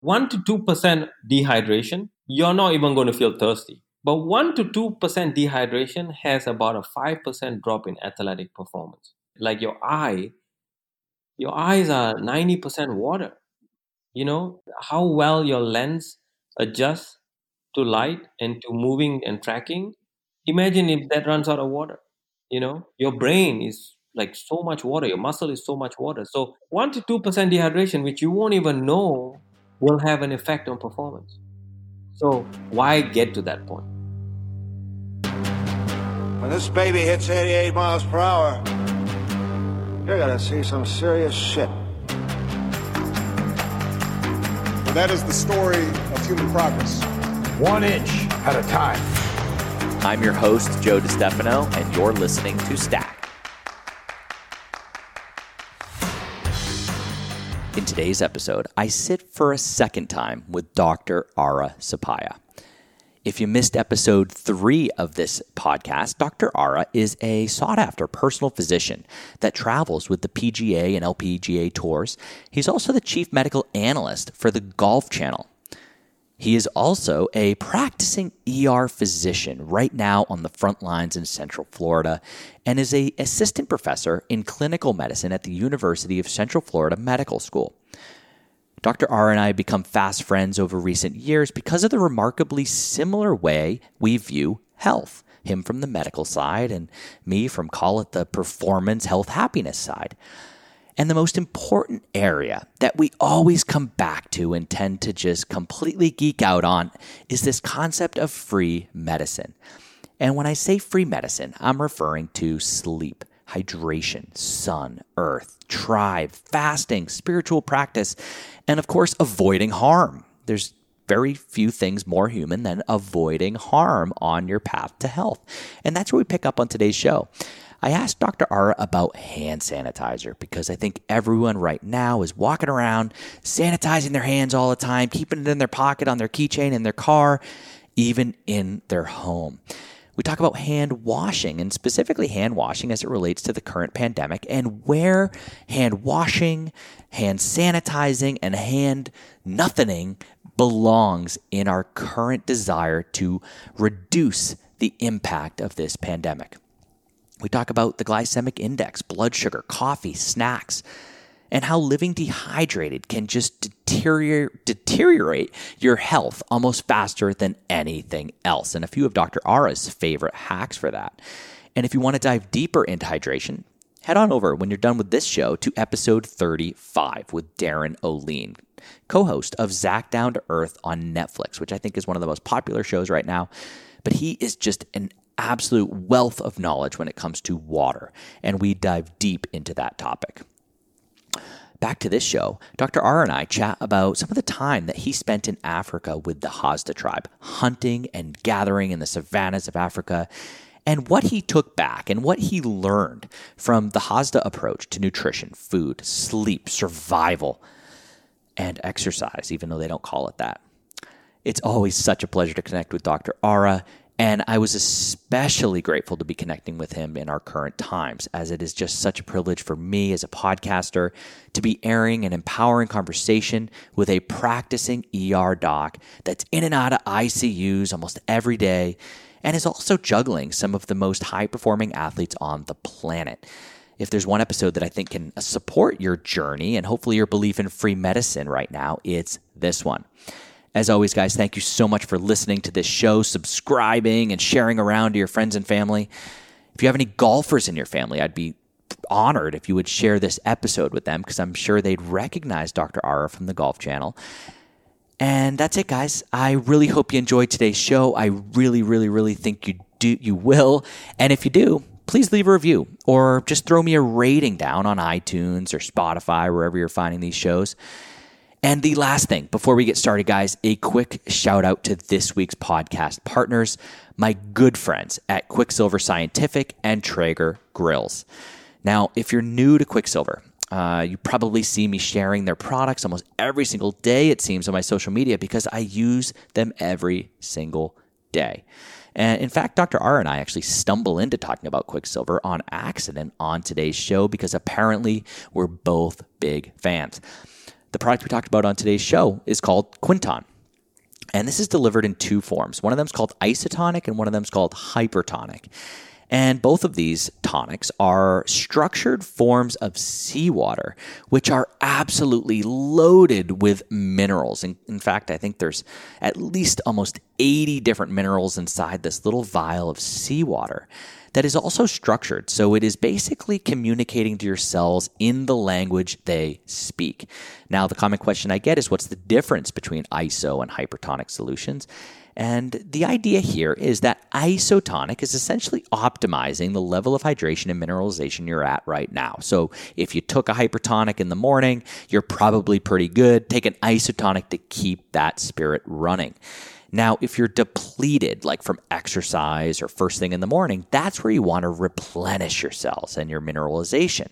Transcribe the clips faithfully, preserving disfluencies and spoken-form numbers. one to two percent dehydration, you're not even going to feel thirsty. But one to two percent dehydration has about a five percent drop in athletic performance. Like your eye, your eyes are ninety percent water. You know, how well your lens adjusts to light and to moving and tracking. Imagine if that runs out of water. You know, your brain is like so much water. Your muscle is so much water. So one to two percent dehydration, which you won't even know, will have an effect on performance. So why get to that point? When this baby hits eighty-eight miles per hour, you're going to see some serious shit. Well, that is the story of human progress. One inch at a time. I'm your host, Joe DiStefano, and you're listening to Stack. In today's episode, I sit for a second time with Doctor Ara Suppiah. If you missed episode three of this podcast, Doctor Ara is a sought-after personal physician that travels with the P G A and L P G A tours. He's also the chief medical analyst for the Golf Channel. He is also a practicing E R physician right now on the front lines in Central Florida and is an assistant professor in clinical medicine at the University of Central Florida Medical School. Doctor Ara and I have become fast friends over recent years because of the remarkably similar way we view health, him from the medical side and me from, call it, the performance, health, happiness side. And the most important area that we always come back to and tend to just completely geek out on is this concept of free medicine. And when I say free medicine, I'm referring to sleep, hydration, sun, earth, tribe, fasting, spiritual practice, and of course, avoiding harm. There's very few things more human than avoiding harm on your path to health. And that's what we pick up on today's show. I asked Doctor Ara about hand sanitizer because I think everyone right now is walking around sanitizing their hands all the time, keeping it in their pocket, on their keychain, in their car, even in their home. We talk about hand washing and specifically hand washing as it relates to the current pandemic and where hand washing, hand sanitizing, and hand nothinging belongs in our current desire to reduce the impact of this pandemic. We talk about the glycemic index, blood sugar, coffee, snacks, and how living dehydrated can just deteriorate, deteriorate your health almost faster than anything else. And a few of Doctor Ara's favorite hacks for that. And if you want to dive deeper into hydration, head on over when you're done with this show to episode thirty-five with Darin Olien, co-host of Zack Down to Earth on Netflix, which I think is one of the most popular shows right now. But he is just an absolute wealth of knowledge when it comes to water, and we dive deep into that topic. Back to this show, Doctor Ara and I chat about some of the time that he spent in Africa with the Hadza tribe, hunting and gathering in the savannas of Africa, and what he took back and what he learned from the Hadza approach to nutrition, food, sleep, survival, and exercise, even though they don't call it that. It's always such a pleasure to connect with Doctor Ara, and I was especially grateful to be connecting with him in our current times, as it is just such a privilege for me as a podcaster to be airing an empowering conversation with a practicing E R doc that's in and out of I C Us almost every day and is also juggling some of the most high-performing athletes on the planet. If there's one episode that I think can support your journey and hopefully your belief in free medicine right now, it's this one. As always, guys, thank you so much for listening to this show, subscribing, and sharing around to your friends and family. If you have any golfers in your family, I'd be honored if you would share this episode with them because I'm sure they'd recognize Doctor Ara from the Golf Channel. And that's it, guys. I really hope you enjoyed today's show. I really, really, really think you do, you will. And if you do, please leave a review or just throw me a rating down on iTunes or Spotify, wherever you're finding these shows. And the last thing, before we get started, guys, a quick shout out to this week's podcast partners, my good friends at Quicksilver Scientific and Traeger Grills. Now, if you're new to Quicksilver, uh, you probably see me sharing their products almost every single day, it seems, on my social media because I use them every single day. And in fact, Doctor Ara and I actually stumble into talking about Quicksilver on accident on today's show because apparently we're both big fans. The product we talked about on today's show is called Quinton. And this is delivered in two forms. One of them is called isotonic and one of them is called hypertonic. And both of these tonics are structured forms of seawater, which are absolutely loaded with minerals. In, in fact, I think there's at least almost eighty different minerals inside this little vial of seawater that is also structured. So it is basically communicating to your cells in the language they speak. Now, the common question I get is, what's the difference between iso and hypertonic solutions? And the idea here is that isotonic is essentially optimizing the level of hydration and mineralization you're at right now. So if you took a hypertonic in the morning, you're probably pretty good. Take an isotonic to keep that spirit running. Now, if you're depleted, like from exercise or first thing in the morning, that's where you want to replenish your cells and your mineralization.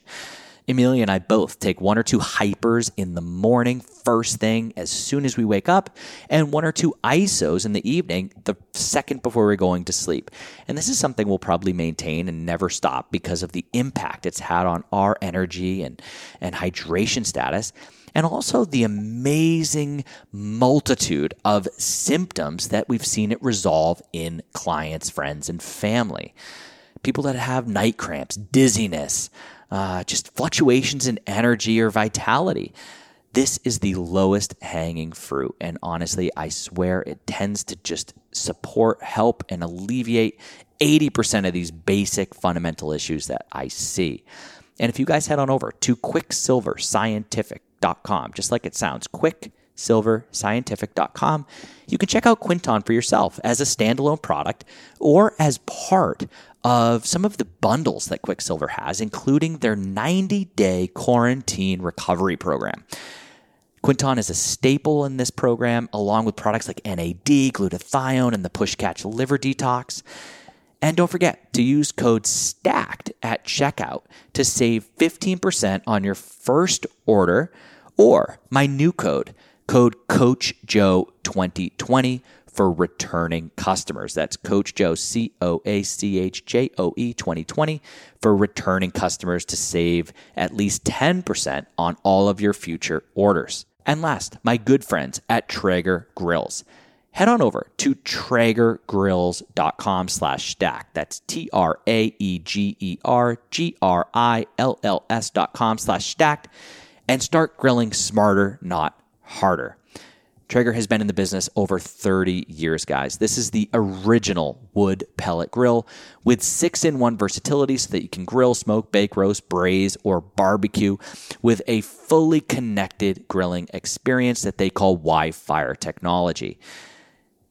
Amelia and I both take one or two hypers in the morning, first thing, as soon as we wake up, and one or two isos in the evening, the second before we're going to sleep. And this is something we'll probably maintain and never stop because of the impact it's had on our energy and, and hydration status, and also the amazing multitude of symptoms that we've seen it resolve in clients, friends, and family. People that have night cramps, dizziness, Uh, just fluctuations in energy or vitality. This is the lowest hanging fruit. And honestly, I swear it tends to just support, help, and alleviate eighty percent of these basic fundamental issues that I see. And if you guys head on over to quicksilver scientific dot com, just like it sounds, quicksilver scientific dot com, you can check out Quinton for yourself as a standalone product or as part of some of the bundles that Quicksilver has, including their ninety-day quarantine recovery program. Quinton is a staple in this program, along with products like N A D, glutathione, and the Push-Catch Liver Detox. And don't forget to use code STACKED at checkout to save fifteen percent on your first order, or my new code, code Coach Joe twenty twenty, for returning customers. That's Coach Joe, C O A C H J O E twenty twenty, for returning customers to save at least ten percent on all of your future orders. And last, my good friends at Traeger Grills. Head on over to traegergrills.com slash stack. That's T-R-A-E-G-E-R-G-R-I-L-L-S dot com slash stacked and start grilling smarter, not harder. Traeger has been in the business over thirty years, guys. This is the original wood pellet grill with six in one versatility so that you can grill, smoke, bake, roast, braise, or barbecue with a fully connected grilling experience that they call Wi-Fi technology.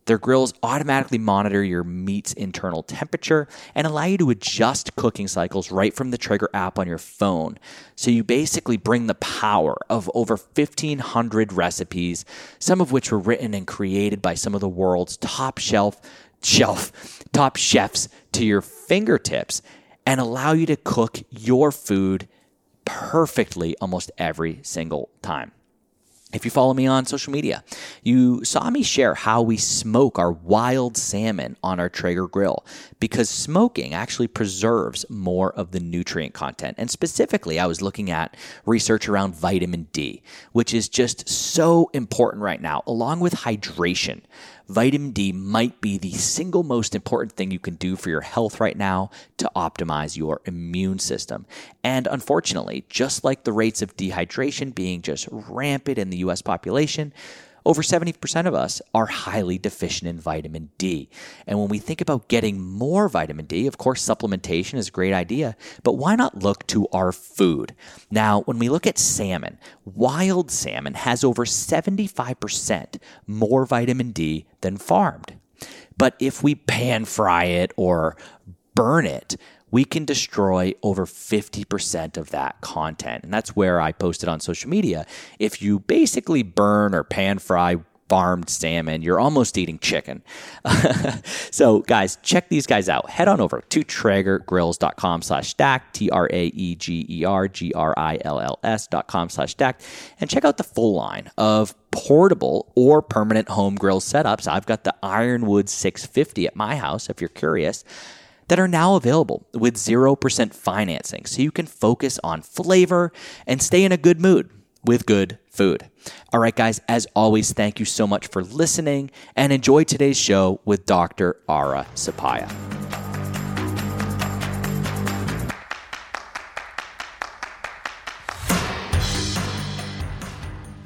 Their grills automatically monitor your meat's internal temperature and allow you to adjust cooking cycles right from the Traeger app on your phone. So you basically bring the power of over fifteen hundred recipes, some of which were written and created by some of the world's top shelf, shelf, top chefs, to your fingertips and allow you to cook your food perfectly almost every single time. If you follow me on social media, you saw me share how we smoke our wild salmon on our Traeger grill because smoking actually preserves more of the nutrient content. And specifically, I was looking at research around vitamin D, which is just so important right now, along with hydration. Vitamin D might be the single most important thing you can do for your health right now to optimize your immune system. And unfortunately, just like the rates of dehydration being just rampant in the U S population, over seventy percent of us are highly deficient in vitamin D. And when we think about getting more vitamin D, of course, supplementation is a great idea, but why not look to our food? Now, when we look at salmon, wild salmon has over seventy-five percent more vitamin D than farmed. But if we pan fry it or burn it, we can destroy over fifty percent of that content. And that's where I posted on social media. If you basically burn or pan fry farmed salmon, you're almost eating chicken. So guys, check these guys out. Head on over to traegergrills.com slash stack, T-R-A-E-G-E-R-G-R-I-L-L-S dot com slash stack, and check out the full line of portable or permanent home grill setups. I've got the Ironwood six fifty at my house, if you're curious, that are now available with zero percent financing so you can focus on flavor and stay in a good mood with good food. All right, guys, as always, thank you so much for listening and enjoy today's show with Doctor Ara Suppiah.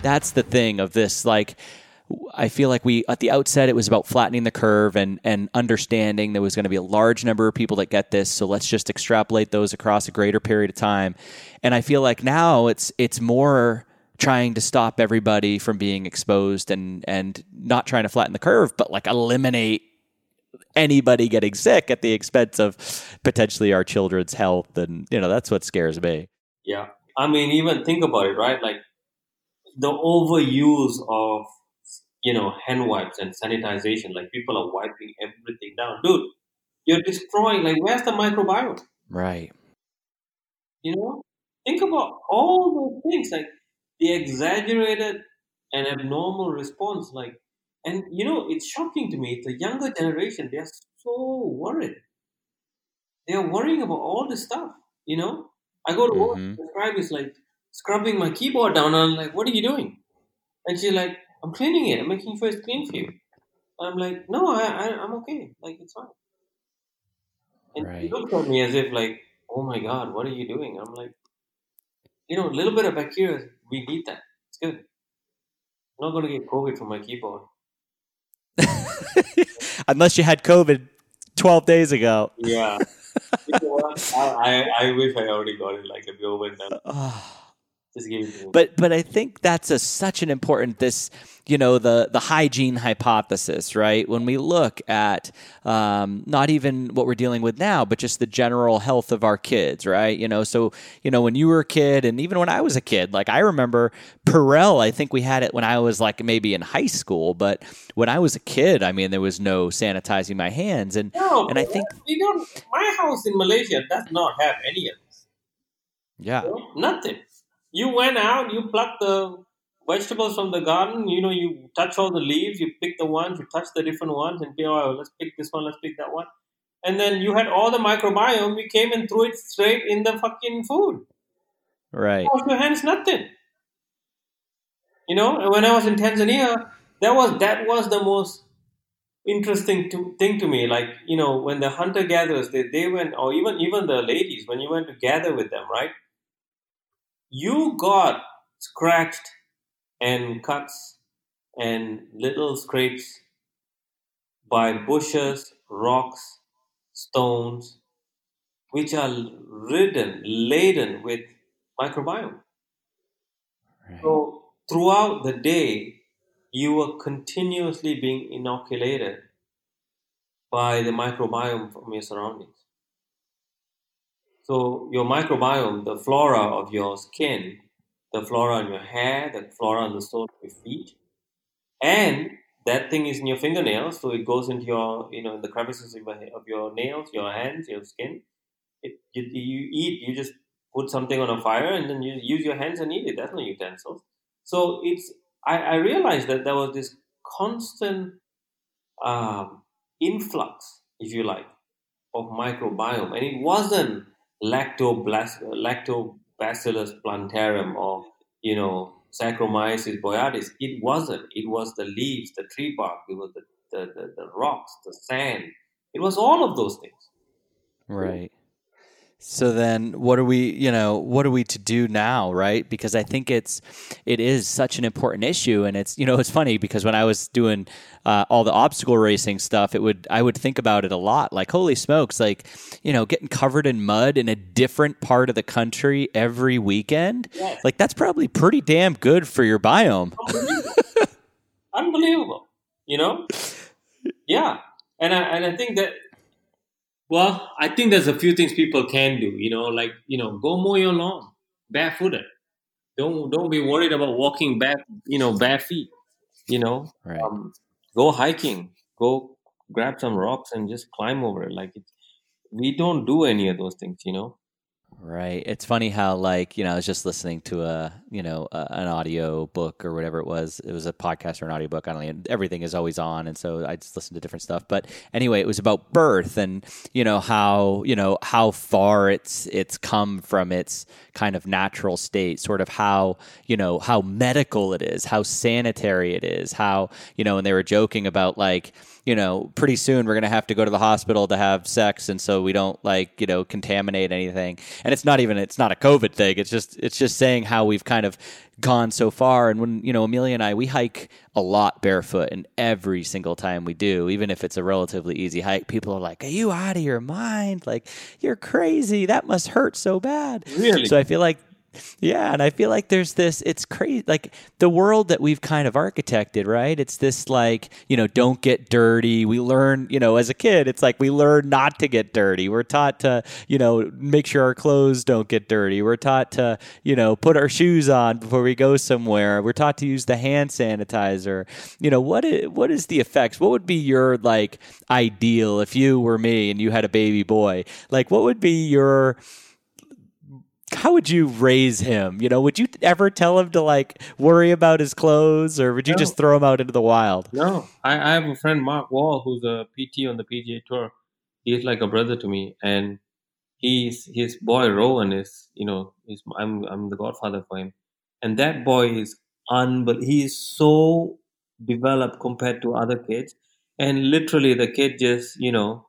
That's the thing of this, like, I feel like we, at the outset, it was about flattening the curve and, and understanding there was going to be a large number of people that get this. So let's just extrapolate those across a greater period of time. And I feel like now it's it's more trying to stop everybody from being exposed and, and not trying to flatten the curve, but like eliminate anybody getting sick at the expense of potentially our children's health. And, you know, that's what scares me. Yeah. I mean, even think about it, right? Like the overuse of, you know, hand wipes and sanitization, like people are wiping everything down. Dude, you're destroying, like, where's the microbiome? Right. You know, think about all those things, like the exaggerated and abnormal response, like, and, you know, it's shocking to me, the younger generation, they're so worried. They're worrying about all this stuff, you know? I go to mm-hmm. work and describe this, like, scrubbing my keyboard down, and I'm like, what are you doing? And she's like, I'm cleaning it. I'm making sure it's clean for you. I'm like, no, I, I, I'm okay. Like, it's fine. And right. He looked at me as if like, oh my God, what are you doing? I'm like, you know, a little bit of bacteria, we need that. It's good. I'm not going to get COVID from my keyboard. Unless you had COVID twelve days ago. Yeah. You know what? I, I, I wish I already got it. Like, it'd be over and done. Oh. But but I think that's a, such an important, this, you know, the, the hygiene hypothesis, right? When we look at um, not even what we're dealing with now, but just the general health of our kids, right? You know, so, you know, when you were a kid and even when I was a kid, like I remember Purell, I think we had it when I was like maybe in high school, but when I was a kid, I mean, there was no sanitizing my hands. And, no, and I think, you know, my house in Malaysia does not have any of this. Yeah. You know, nothing. You went out, you plucked the vegetables from the garden, you know, you touch all the leaves, you pick the ones, you touch the different ones, and oh, let's pick this one, let's pick that one. And then you had all the microbiome, you came and threw it straight in the fucking food. Right. Wash your hands, nothing. You know, and when I was in Tanzania, that was, that was the most interesting to, thing to me. Like, you know, when the hunter-gatherers, they, they went, or even, even the ladies, when you went to gather with them, right? You got scratched and cuts and little scrapes by bushes, rocks, stones, which are ridden, laden with microbiome. Right. So throughout the day, you were continuously being inoculated by the microbiome from your surroundings. So your microbiome, the flora of your skin, the flora on your hair, the flora on the sole of your feet, and that thing is in your fingernails, so it goes into your, you know, the crevices of your nails, your hands, your skin. It, you, you eat, you just put something on a fire and then you use your hands and eat it. That's no utensils. So it's, I, I realized that there was this constant um, influx, if you like, of microbiome, and it wasn't Lactobacillus plantarum or, you know, Saccharomyces boulardii. It wasn't. It was the leaves, the tree bark, it was the, the, the, the rocks, the sand. It was all of those things. Right. So then what are we, you know, what are we to do now, right? Because I think it's, it is such an important issue. And it's, you know, it's funny because when I was doing uh, all the obstacle racing stuff, it would, I would think about it a lot. Like, holy smokes, like, you know, getting covered in mud in a different part of the country every weekend. Yes. Like, that's probably pretty damn good for your biome. Unbelievable. Unbelievable. You know? Yeah. And I, and I think that, well, I think there's a few things people can do, you know, like, you know, go mow your lawn barefooted. Don't don't be worried about walking bare, you know, bare feet, you know. Right. Um, go hiking. Go grab some rocks and just climb over it. Like, it, we don't do any of those things, you know. Right. It's funny how, like, you know, I was just listening to a, you know, a, an audio book or whatever it was. It was a podcast or an audio book. I don't know. Everything is always on. And so I just listened to different stuff. But anyway, it was about birth and, you know, how, you know, how far it's, it's come from its kind of natural state, sort of how, you know, how medical it is, how sanitary it is, how, you know, and they were joking about, like, you know, pretty soon we're going to have to go to the hospital to have sex. And so we don't, like, you know, contaminate anything. And it's not even, it's not a COVID thing. It's just, it's just saying how we've kind of gone so far. And when, you know, Amelia and I, we hike a lot barefoot, and every single time we do, even if it's a relatively easy hike, people are like, are you out of your mind? Like, you're crazy. That must hurt so bad. Really? So I feel like, yeah. And I feel like there's this, it's crazy, like the world that we've kind of architected, right? It's this, like, you know, don't get dirty. We learn, you know, as a kid, it's like we learn not to get dirty. We're taught to, you know, make sure our clothes don't get dirty. We're taught to, you know, put our shoes on before we go somewhere. We're taught to use the hand sanitizer. You know, what is, what is the effects? What would be your, like, ideal if you were me and you had a baby boy? Like, what would be your... how would you raise him? You know, would you ever tell him to, like, worry about his clothes, or would you no. just throw him out into the wild? No, I, I have a friend, Mark Wall, who's a P T on the P G A tour. He's like a brother to me, and he's his boy Rowan is, you know, he's, I'm I'm the godfather for him, and that boy is unbel. He is so developed compared to other kids, and literally the kid just, you know,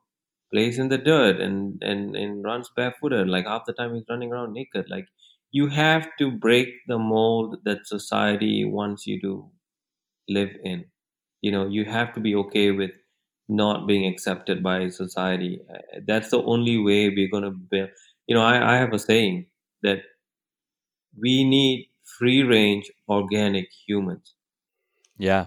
plays in the dirt and, and, and runs barefooted. Like, half the time he's running around naked. Like, you have to break the mold that society wants you to live in. You know, you have to be okay with not being accepted by society. That's the only way we're going to build. You know, I, I have a saying that we need free range organic humans. Yeah.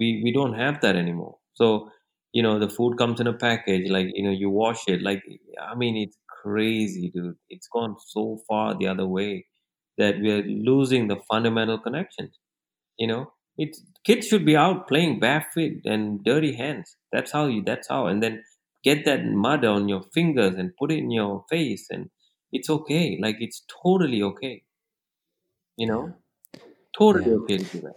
We, we don't have that anymore. So, you know, the food comes in a package, like, you know, you wash it. Like, I mean, it's crazy, dude. It's gone so far the other way that we're losing the fundamental connections. You know, it's, kids should be out playing barefoot and dirty hands. That's how you, that's how. And then get that mud on your fingers and put it in your face. And it's okay. Like, it's totally okay. You know, totally yeah. okay to do that.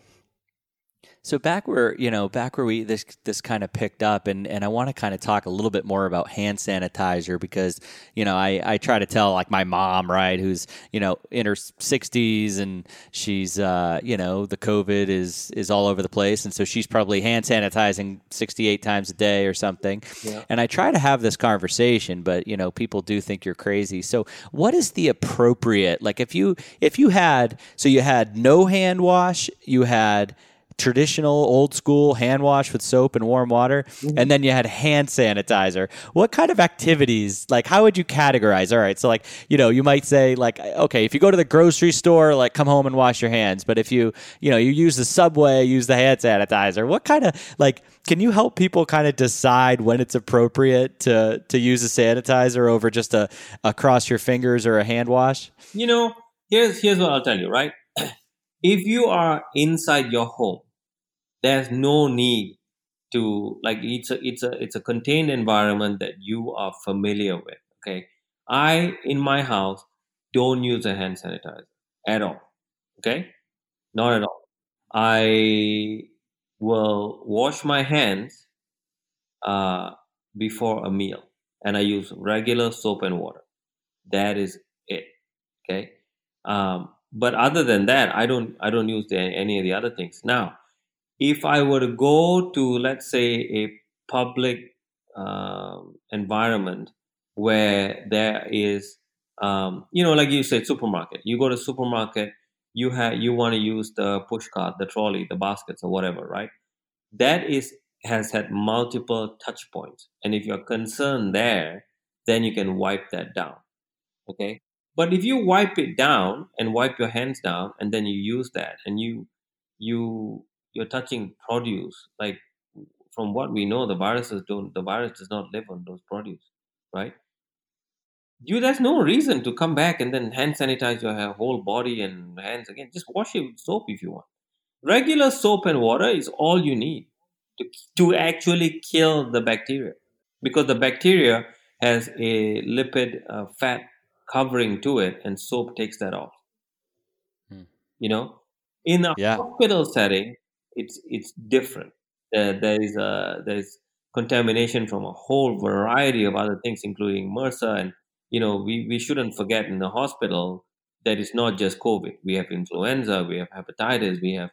So back where, you know, back where we, this, this kind of picked up, and, and I want to kind of talk a little bit more about hand sanitizer, because, you know, I, I try to tell, like, my mom, right, who's, you know, in her sixties, and she's, uh, you know, the COVID is, is all over the place. And so she's probably hand sanitizing sixty-eight times a day or something. Yeah. And I try to have this conversation, but, you know, people do think you're crazy. So what is the appropriate, like, if you, if you had, so you had no hand wash, you had traditional old school hand wash with soap and warm water, and then you had hand sanitizer. What kind of activities, like, how would you categorize? All right, so, like, you know, you might say, like, okay, if you go to the grocery store, like, come home and wash your hands. But if you, you know, you use the subway, use the hand sanitizer. What kind of, like, can you help people kind of decide when it's appropriate to to use a sanitizer over just a, a cross your fingers or a hand wash? You know, here's here's what I'll tell you, right? If you are inside your home, there's no need to, like, it's a, it's a, it's a contained environment that you are familiar with. Okay. I, in my house, don't use a hand sanitizer at all. Okay. Not at all. I will wash my hands, uh, before a meal, and I use regular soap and water. That is it. Okay. Um, but other than that, I don't, I don't use the, any of the other things. Now, if I were to go to, let's say, a public uh, environment where there is, um, you know, like you said, supermarket. You go to supermarket, you have, you want to use the push cart, the trolley, the baskets, or whatever, right? That is, has had multiple touch points, and if you're concerned there, then you can wipe that down, okay? But if you wipe it down and wipe your hands down, and then you use that, and you, you. You're touching produce. Like, from what we know, the viruses don't, the virus does not live on those produce, right? You, there's no reason to come back and then hand sanitize your whole body and hands again. Just wash it with soap if you want. Regular soap and water is all you need to, to actually kill the bacteria, because the bacteria has a lipid uh, fat covering to it, and soap takes that off. Hmm. You know, in a yeah. hospital setting, it's it's different. Uh, there is a there is contamination from a whole variety of other things, including MRSA, and you know we, we shouldn't forget in the hospital that it's not just COVID. We have influenza, we have hepatitis, we have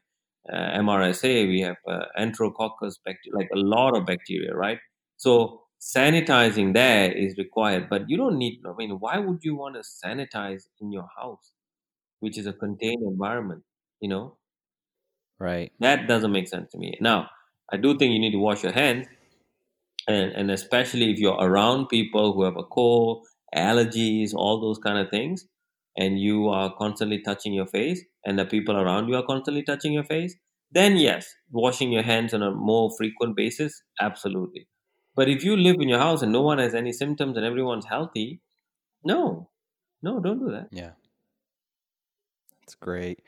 uh, M R S A, we have uh, enterococcus bacteria, like a lot of bacteria, right? So sanitizing there is required, but you don't need. I mean, why would you want to sanitize in your house, which is a contained environment? You know, right? That doesn't make sense to me. Now, I do think you need to wash your hands, and and especially if you're around people who have a cold, allergies, all those kind of things, and you are constantly touching your face, and the people around you are constantly touching your face, then yes, washing your hands on a more frequent basis, absolutely. But if you live in your house and no one has any symptoms and everyone's healthy, no, no, don't do that. Yeah. That's great.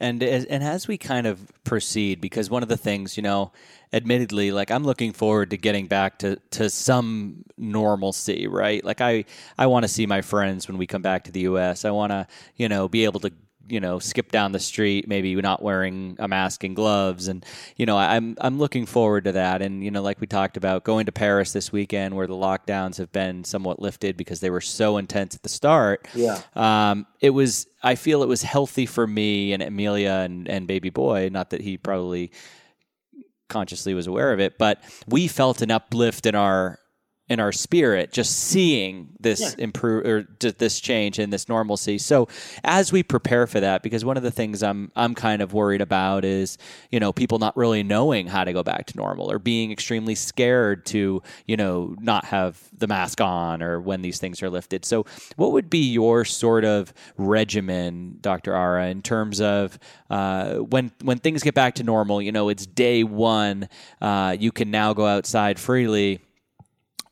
And as, and as we kind of proceed, because one of the things, you know, admittedly, like I'm looking forward to getting back to, to some normalcy, right? Like I, I want to see my friends when we come back to the U S. I want to, you know, be able to, you know, skip down the street, maybe not wearing a mask and gloves. And, you know, I'm, I'm looking forward to that. And, you know, like we talked about going to Paris this weekend where the lockdowns have been somewhat lifted because they were so intense at the start. Yeah. Um, it was, I feel it was healthy for me and Amelia and, and baby boy, not that he probably consciously was aware of it, but we felt an uplift in our, in our spirit, just seeing this yeah. improve or this change and this normalcy. So as we prepare for that, because one of the things I'm, I'm kind of worried about is, you know, people not really knowing how to go back to normal or being extremely scared to, you know, not have the mask on or when these things are lifted. So what would be your sort of regimen, Doctor Ara, in terms of uh, when, when things get back to normal, you know, it's day one, uh, you can now go outside freely.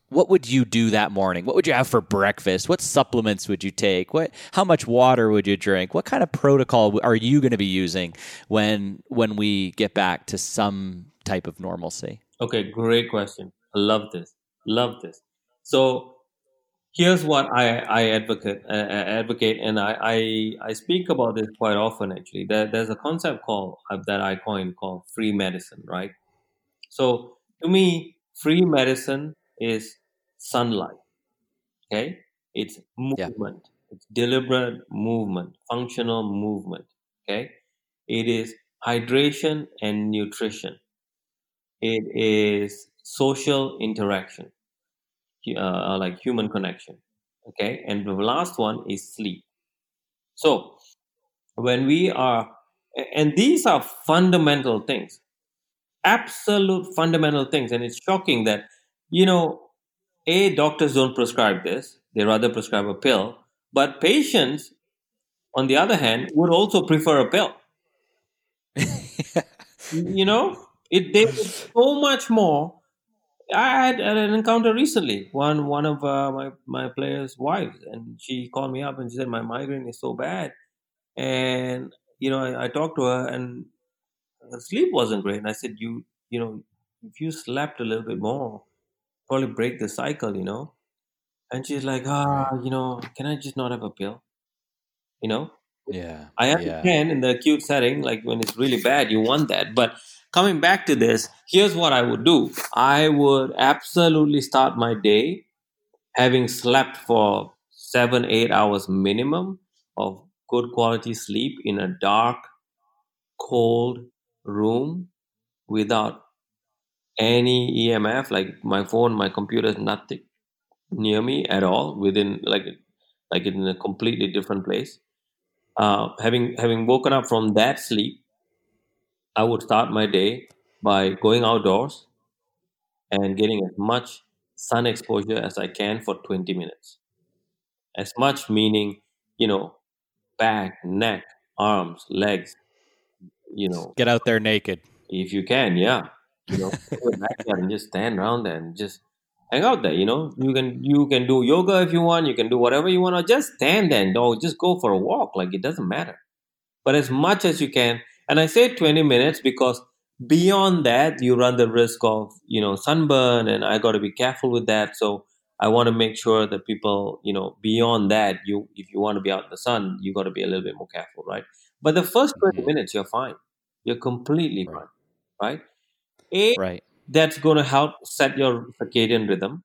What would you do that morning? What would you have for breakfast? What supplements would you take? What, how much water would you drink? What kind of protocol are you going to be using when when we get back to some type of normalcy? Okay, great question. I love this. Love this. So here's what I, I advocate, uh, advocate, and I, I, I speak about this quite often, actually. There, there's a concept called that I coined called free medicine, right? So to me, free medicine is sunlight, okay? It's movement. Yeah. It's deliberate movement, functional movement, okay? It is hydration and nutrition. It is social interaction, uh, like human connection, okay? And the last one is sleep. So when we are, and these are fundamental things, absolute fundamental things, and it's shocking that, you know, A, doctors don't prescribe this. They rather prescribe a pill. But patients, on the other hand, would also prefer a pill. You know, it they so much more. I had an encounter recently. One one of uh, my, my players' wives, and she called me up and she said, my migraine is so bad. And, you know, I, I talked to her and her sleep wasn't great. And I said, you, you know, if you slept a little bit more, probably break the cycle, you know. And she's like, ah, you know, can I just not have a pill? You know? Yeah. I understand yeah. in the acute setting, like when it's really bad, you want that. But coming back to this, here's what I would do. I would absolutely start my day having slept for seven, eight hours minimum of good quality sleep in a dark, cold room without any E M F, like my phone, my computer, nothing near me at all, within like like in a completely different place. Uh, having having woken up from that sleep, I would start my day by going outdoors and getting as much sun exposure as I can for twenty minutes. As much meaning, you know, back, neck, arms, legs, you know. Get out there naked. If you can, yeah. You know, go back there and just stand around there and just hang out there. You know, you can you can do yoga if you want. You can do whatever you want. Or just stand there and oh, just go for a walk. Like it doesn't matter. But as much as you can, and I say twenty minutes because beyond that you run the risk of you know sunburn, and I got to be careful with that. So I want to make sure that people, you know, beyond that, you if you want to be out in the sun, you got to be a little bit more careful, right? But the first twenty mm-hmm. minutes, you're fine. You're completely right. fine, right? A, right. that's going to help set your circadian rhythm.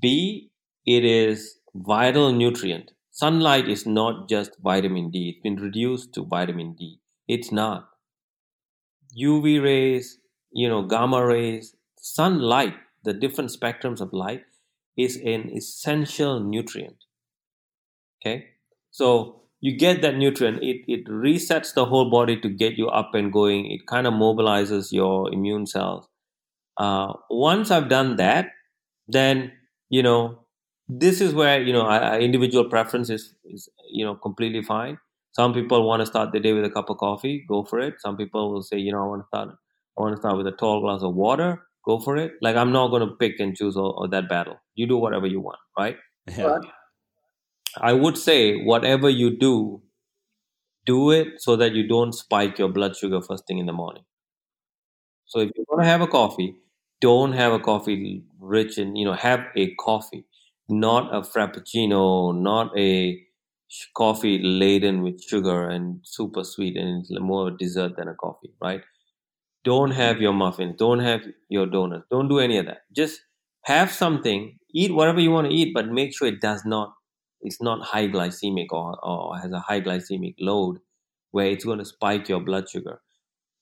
B, it is vital nutrient. Sunlight is not just vitamin D. It's been reduced to vitamin D. It's not. U V rays, you know, gamma rays, sunlight, the different spectrums of light is an essential nutrient. Okay? So you get that nutrient. It it resets the whole body to get you up and going. It kind of mobilizes your immune cells. Uh, once I've done that, then, you know, this is where, you know, I, I individual preference is, is, you know, completely fine. Some people want to start the day with a cup of coffee. Go for it. Some people will say, you know, I want to start I want to start with a tall glass of water. Go for it. Like, I'm not going to pick and choose all, all that battle. You do whatever you want, right? Yeah. But I would say whatever you do, do it so that you don't spike your blood sugar first thing in the morning. So if you're going to have a coffee, don't have a coffee rich in, you know, have a coffee, not a frappuccino, not a coffee laden with sugar and super sweet, and it's more dessert than a coffee, right? Don't have your muffins. Don't have your donuts. Don't do any of that. Just have something. Eat whatever you want to eat, but make sure it does not, it's not high glycemic or, or has a high glycemic load where it's going to spike your blood sugar.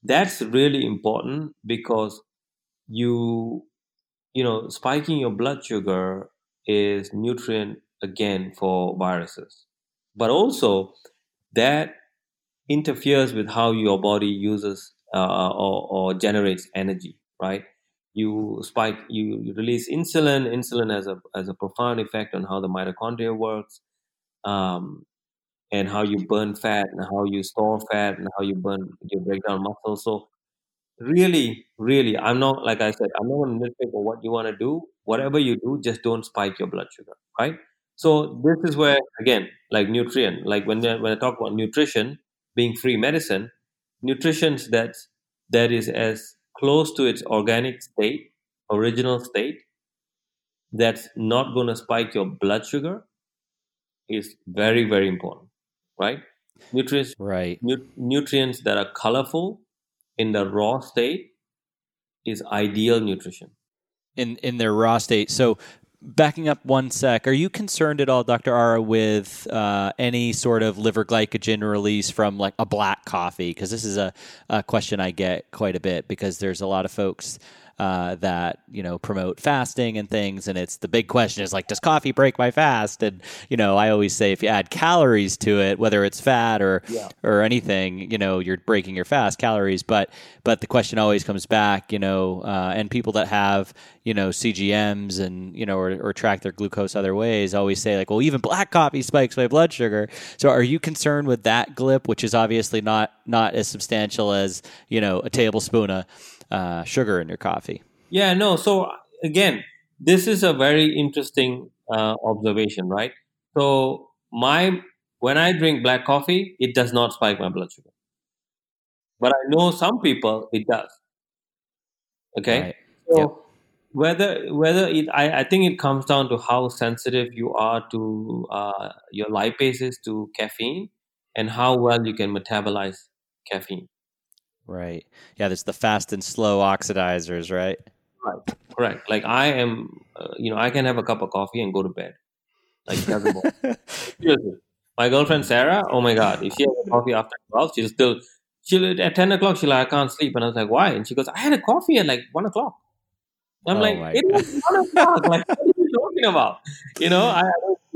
That's really important because you, you know, spiking your blood sugar is nutrient again for viruses, but also that interferes with how your body uses Uh, or, or generates energy, right? You spike, you, you release insulin. Insulin has a has a profound effect on how the mitochondria works, um, and how you burn fat, and how you store fat, and how you burn, you break down muscle. So, really, really, I'm not like I said, I'm not going to nitpick on what you want to do. Whatever you do, just don't spike your blood sugar, right? So this is where again, like nutrient, like when when I talk about nutrition being free medicine. Nutrition that that is as close to its organic state, original state, that's not going to spike your blood sugar, is very, very important, right? Nutrients, right? Nu- nutrients that are colorful in the raw state is ideal nutrition. In in their raw state, so. Backing up one sec, are you concerned at all, Doctor Ara, with uh, any sort of liver glycogen release from like a black coffee? Because this is a, a question I get quite a bit because there's a lot of folks uh, that, you know, promote fasting and things. And it's the big question is like, does coffee break my fast? And, you know, I always say if you add calories to it, whether it's fat or yeah. or anything, you know, you're breaking your fast calories. But but the question always comes back, you know, uh, and people that have, you know, C G Ms and, you know, or, or track their glucose other ways always say like, well, even black coffee spikes my blood sugar. So are you concerned with that glip, which is obviously not, not as substantial as, you know, a tablespoon of uh, sugar in your coffee? Yeah, no. So again, this is a very interesting uh, observation, right? So my, when I drink black coffee, it does not spike my blood sugar, but I know some people it does. Okay. Right. So, yep. Whether whether it, I, I think it comes down to how sensitive you are to uh, your lipases to caffeine and how well you can metabolize caffeine. Right. Yeah, there's the fast and slow oxidizers, right? Right. Correct. Like I am, uh, you know, I can have a cup of coffee and go to bed. Like doesn't bother. Seriously. My girlfriend Sarah, oh my God, if she has a coffee after twelve, she'll still, she'll at ten o'clock, she'll like, I can't sleep. And I was like, why? And she goes, I had a coffee at like one o'clock. I'm oh like, it was one o'clock. Like, what are you talking about? You know, I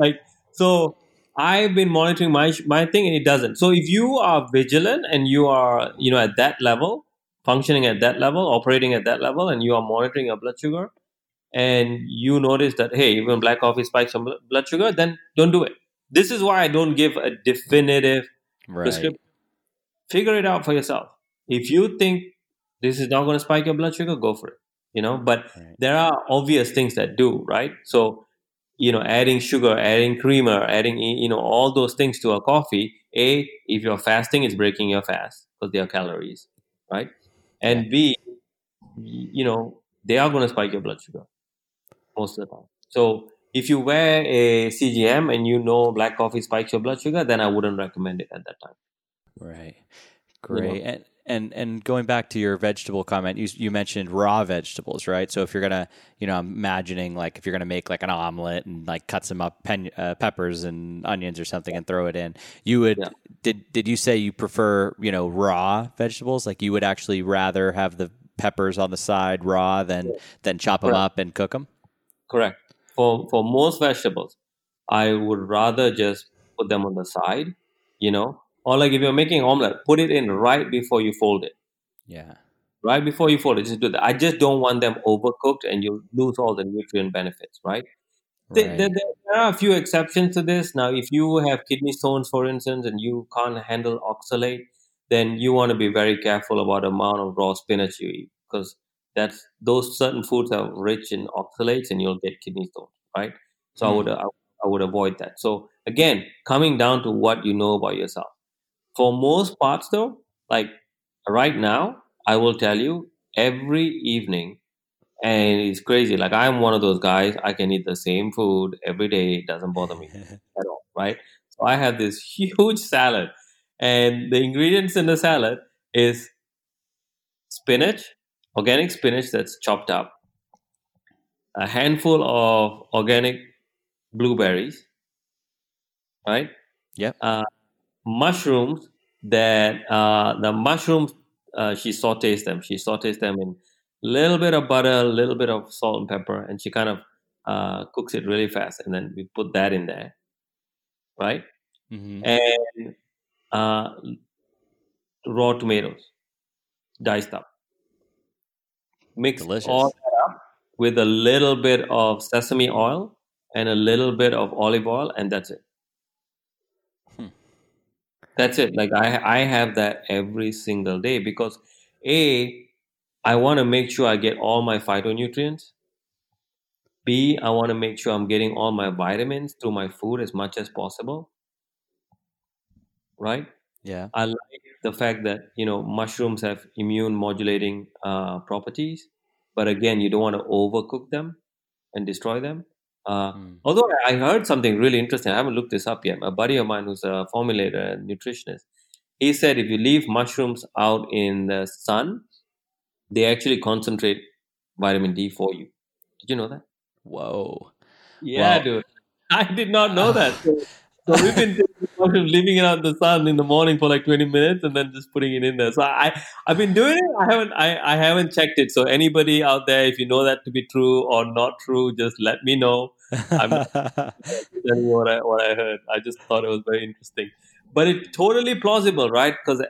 like, so I've been monitoring my, my thing and it doesn't. So if you are vigilant and you are, you know, at that level, functioning at that level, operating at that level, and you are monitoring your blood sugar and you notice that, hey, even black coffee spikes your blood sugar, then don't do it. This is why I don't give a definitive right. prescription. Figure it out for yourself. If you think this is not going to spike your blood sugar, go for it. You know, but right. there are obvious things that do, right? So, you know, adding sugar, adding creamer, adding, you know, all those things to a coffee. A, if you're fasting, it's breaking your fast because they are calories, right? And B, you know, they are going to spike your blood sugar most of the time. So if you wear a C G M and you know black coffee spikes your blood sugar, then I wouldn't recommend it at that time. Right. Great. You know? And and and going back to your vegetable comment, you you mentioned raw vegetables, right? So if you're gonna, you know, I'm imagining like if you're gonna make like an omelet and like cut some up pen, uh, peppers and onions or something and throw it in, you would yeah. did did you say you prefer, you know, raw vegetables? Like you would actually rather have the peppers on the side raw than yeah. than chop Correct. Them up and cook them? Correct. For for most vegetables, I would rather just put them on the side, you know. Or like if you're making omelet, put it in right before you fold it. Yeah. Right before you fold it, just do that. I just don't want them overcooked and you lose all the nutrient benefits, right? right. There, there, there are a few exceptions to this. Now, if you have kidney stones, for instance, and you can't handle oxalate, then you want to be very careful about the amount of raw spinach you eat, because that's those certain foods are rich in oxalates and you'll get kidney stones, right? So mm. I would I, I would avoid that. So again, coming down to what you know about yourself. For most parts though, like right now, I will tell you every evening, and it's crazy. Like I'm one of those guys, I can eat the same food every day. It doesn't bother me at all, right? So I have this huge salad, and the ingredients in the salad is spinach, organic spinach that's chopped up, a handful of organic blueberries, right? Yep. Uh, mushrooms that uh, the mushrooms uh, she sautés them. She sautés them in a little bit of butter, a little bit of salt and pepper, and she kind of uh, cooks it really fast. And then we put that in there, right? Mm-hmm. And uh, raw tomatoes, diced up. Mix Delicious. All that up with a little bit of sesame oil and a little bit of olive oil, and that's it. Hmm. That's it. Like I, I have that every single day because A, I want to make sure I get all my phytonutrients. B, I want to make sure I'm getting all my vitamins through my food as much as possible. Right? Yeah. I like the fact that, you know, mushrooms have immune modulating uh, properties, but again, you don't want to overcook them and destroy them. Uh, mm. Although I heard something really interesting. I haven't looked this up yet. A buddy of mine who's a formulator and nutritionist, he said if you leave mushrooms out in the sun, they actually concentrate vitamin D for you. Did you know that? Whoa. Yeah, wow. Dude. I did not know that. So, so we've been leaving it out in the sun in the morning for like twenty minutes and then just putting it in there. So I, I've been doing it. I haven't I, I haven't checked it. So anybody out there, if you know that to be true or not true, just let me know. I'm not telling you what I, what I heard. I just thought it was very interesting. But it's totally plausible, right? Because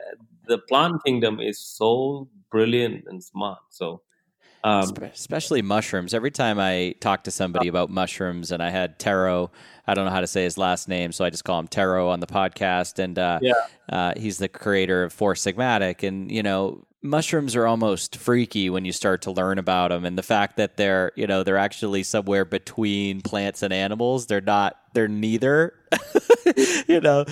the plant kingdom is so brilliant and smart. So Um, especially mushrooms. Every time I talk to somebody about mushrooms, and I had Taro, I don't know how to say his last name, so I just call him Taro on the podcast. And uh, yeah. uh, he's the creator of Four Sigmatic. And, you know, mushrooms are almost freaky when you start to learn about them. And the fact that they're, you know, they're actually somewhere between plants and animals. They're not, they're neither, you know,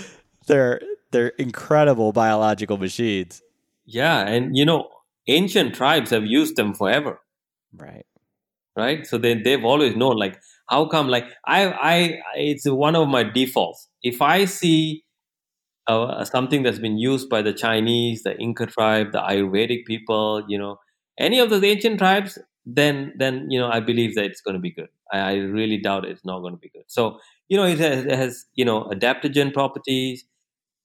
they're, they're incredible biological machines. Yeah. And, you know, ancient tribes have used them forever, right? Right. So they they've always known. Like, how come? Like, I I it's one of my defaults. If I see uh, something that's been used by the Chinese, the Inca tribe, the Ayurvedic people, you know, any of those ancient tribes, then then you know, I believe that it's going to be good. I, I really doubt it's not going to be good. So you know, it has, it has you know adaptogen properties.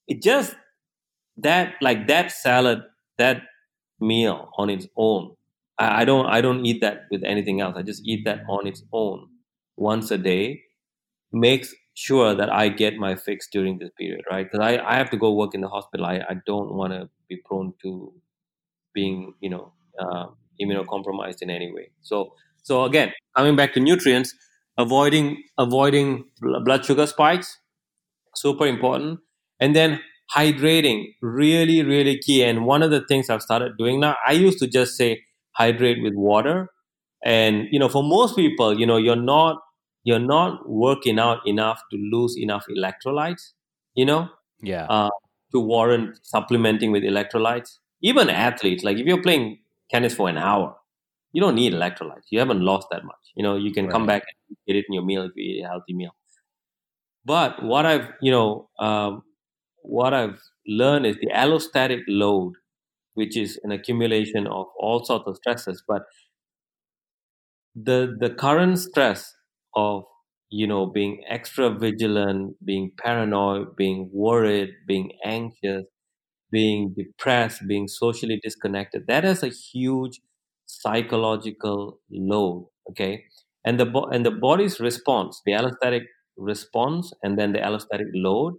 It just that like that salad that. meal on its own. I, I don't I don't eat that with anything else. I just eat that on its own once a day. Makes sure that I get my fix during this period, right? Because I, I have to go work in the hospital. I, I don't want to be prone to being, you know, uh, immunocompromised in any way. So so again, coming back to nutrients, avoiding avoiding blood sugar spikes, super important. And then hydrating, really, really key. And one of the things I've started doing now, I used to just say hydrate with water. And, you know, for most people, you know, you're not, you're not working out enough to lose enough electrolytes, you know, yeah, uh, to warrant supplementing with electrolytes. Even athletes, like if you're playing tennis for an hour, you don't need electrolytes. You haven't lost that much. You know, you can right. come back and get it in your meal if you eat a healthy meal. But what I've, you know, um, what I've learned is the allostatic load, which is an accumulation of all sorts of stresses. But the the current stress of, you know, being extra vigilant, being paranoid, being worried, being anxious, being depressed, being socially disconnected, that has a huge psychological load, okay? And the bo- and the body's response, the allostatic response and then the allostatic load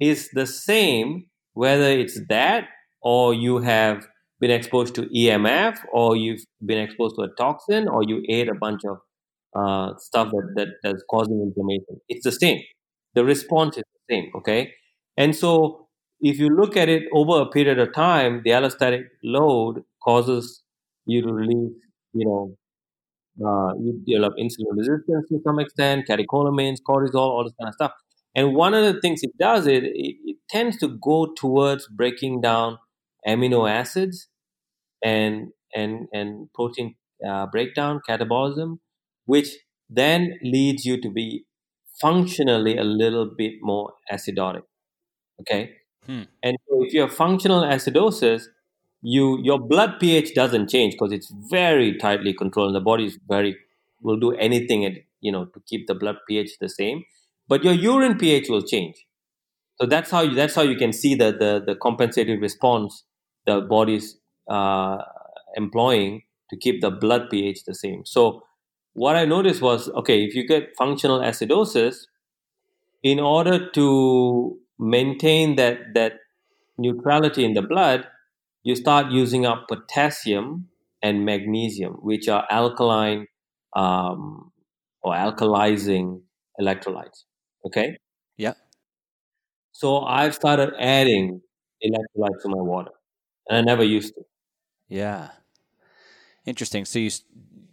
is the same whether it's that or you have been exposed to E M F or you've been exposed to a toxin or you ate a bunch of uh, stuff that, that that's causing inflammation. It's the same. The response is the same, okay? And so if you look at it over a period of time, the allostatic load causes you to release, you know, uh, you develop insulin resistance to some extent, catecholamines, cortisol, all this kind of stuff. And one of the things it does is it, it tends to go towards breaking down amino acids and and and protein uh, breakdown, catabolism, which then leads you to be functionally a little bit more acidotic. Okay? Hmm. And so if you have functional acidosis, you your blood pH doesn't change because it's very tightly controlled and the body is very will do anything at, you know, to keep the blood pH the same. But your urine pH will change. So that's how you, that's how you can see the, the, the compensative response the body's uh, employing to keep the blood pH the same. So what I noticed was, okay, if you get functional acidosis, in order to maintain that that neutrality in the blood, you start using up potassium and magnesium, which are alkaline um, or alkalizing electrolytes. Okay? Yeah. So I've started adding electrolytes to my water, and I never used to. Yeah. Interesting. So you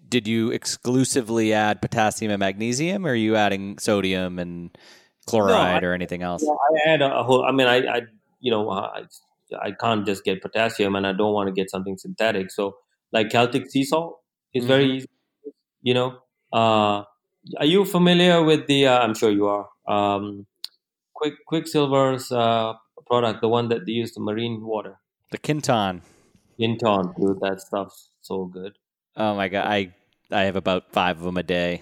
did you exclusively add potassium and magnesium, or are you adding sodium and chloride no, I, or anything else? Yeah, I add a whole, I mean, I, I you know, I, I can't just get potassium, and I don't want to get something synthetic. So like Celtic sea salt is mm-hmm. very easy, you know, uh, are you familiar with the, uh, I'm sure you are, um, Quick Quicksilver's uh, product, the one that they use, the marine water? The Quinton. Quinton, dude, that stuff's so good. Oh my God, I, I have about five of them a day.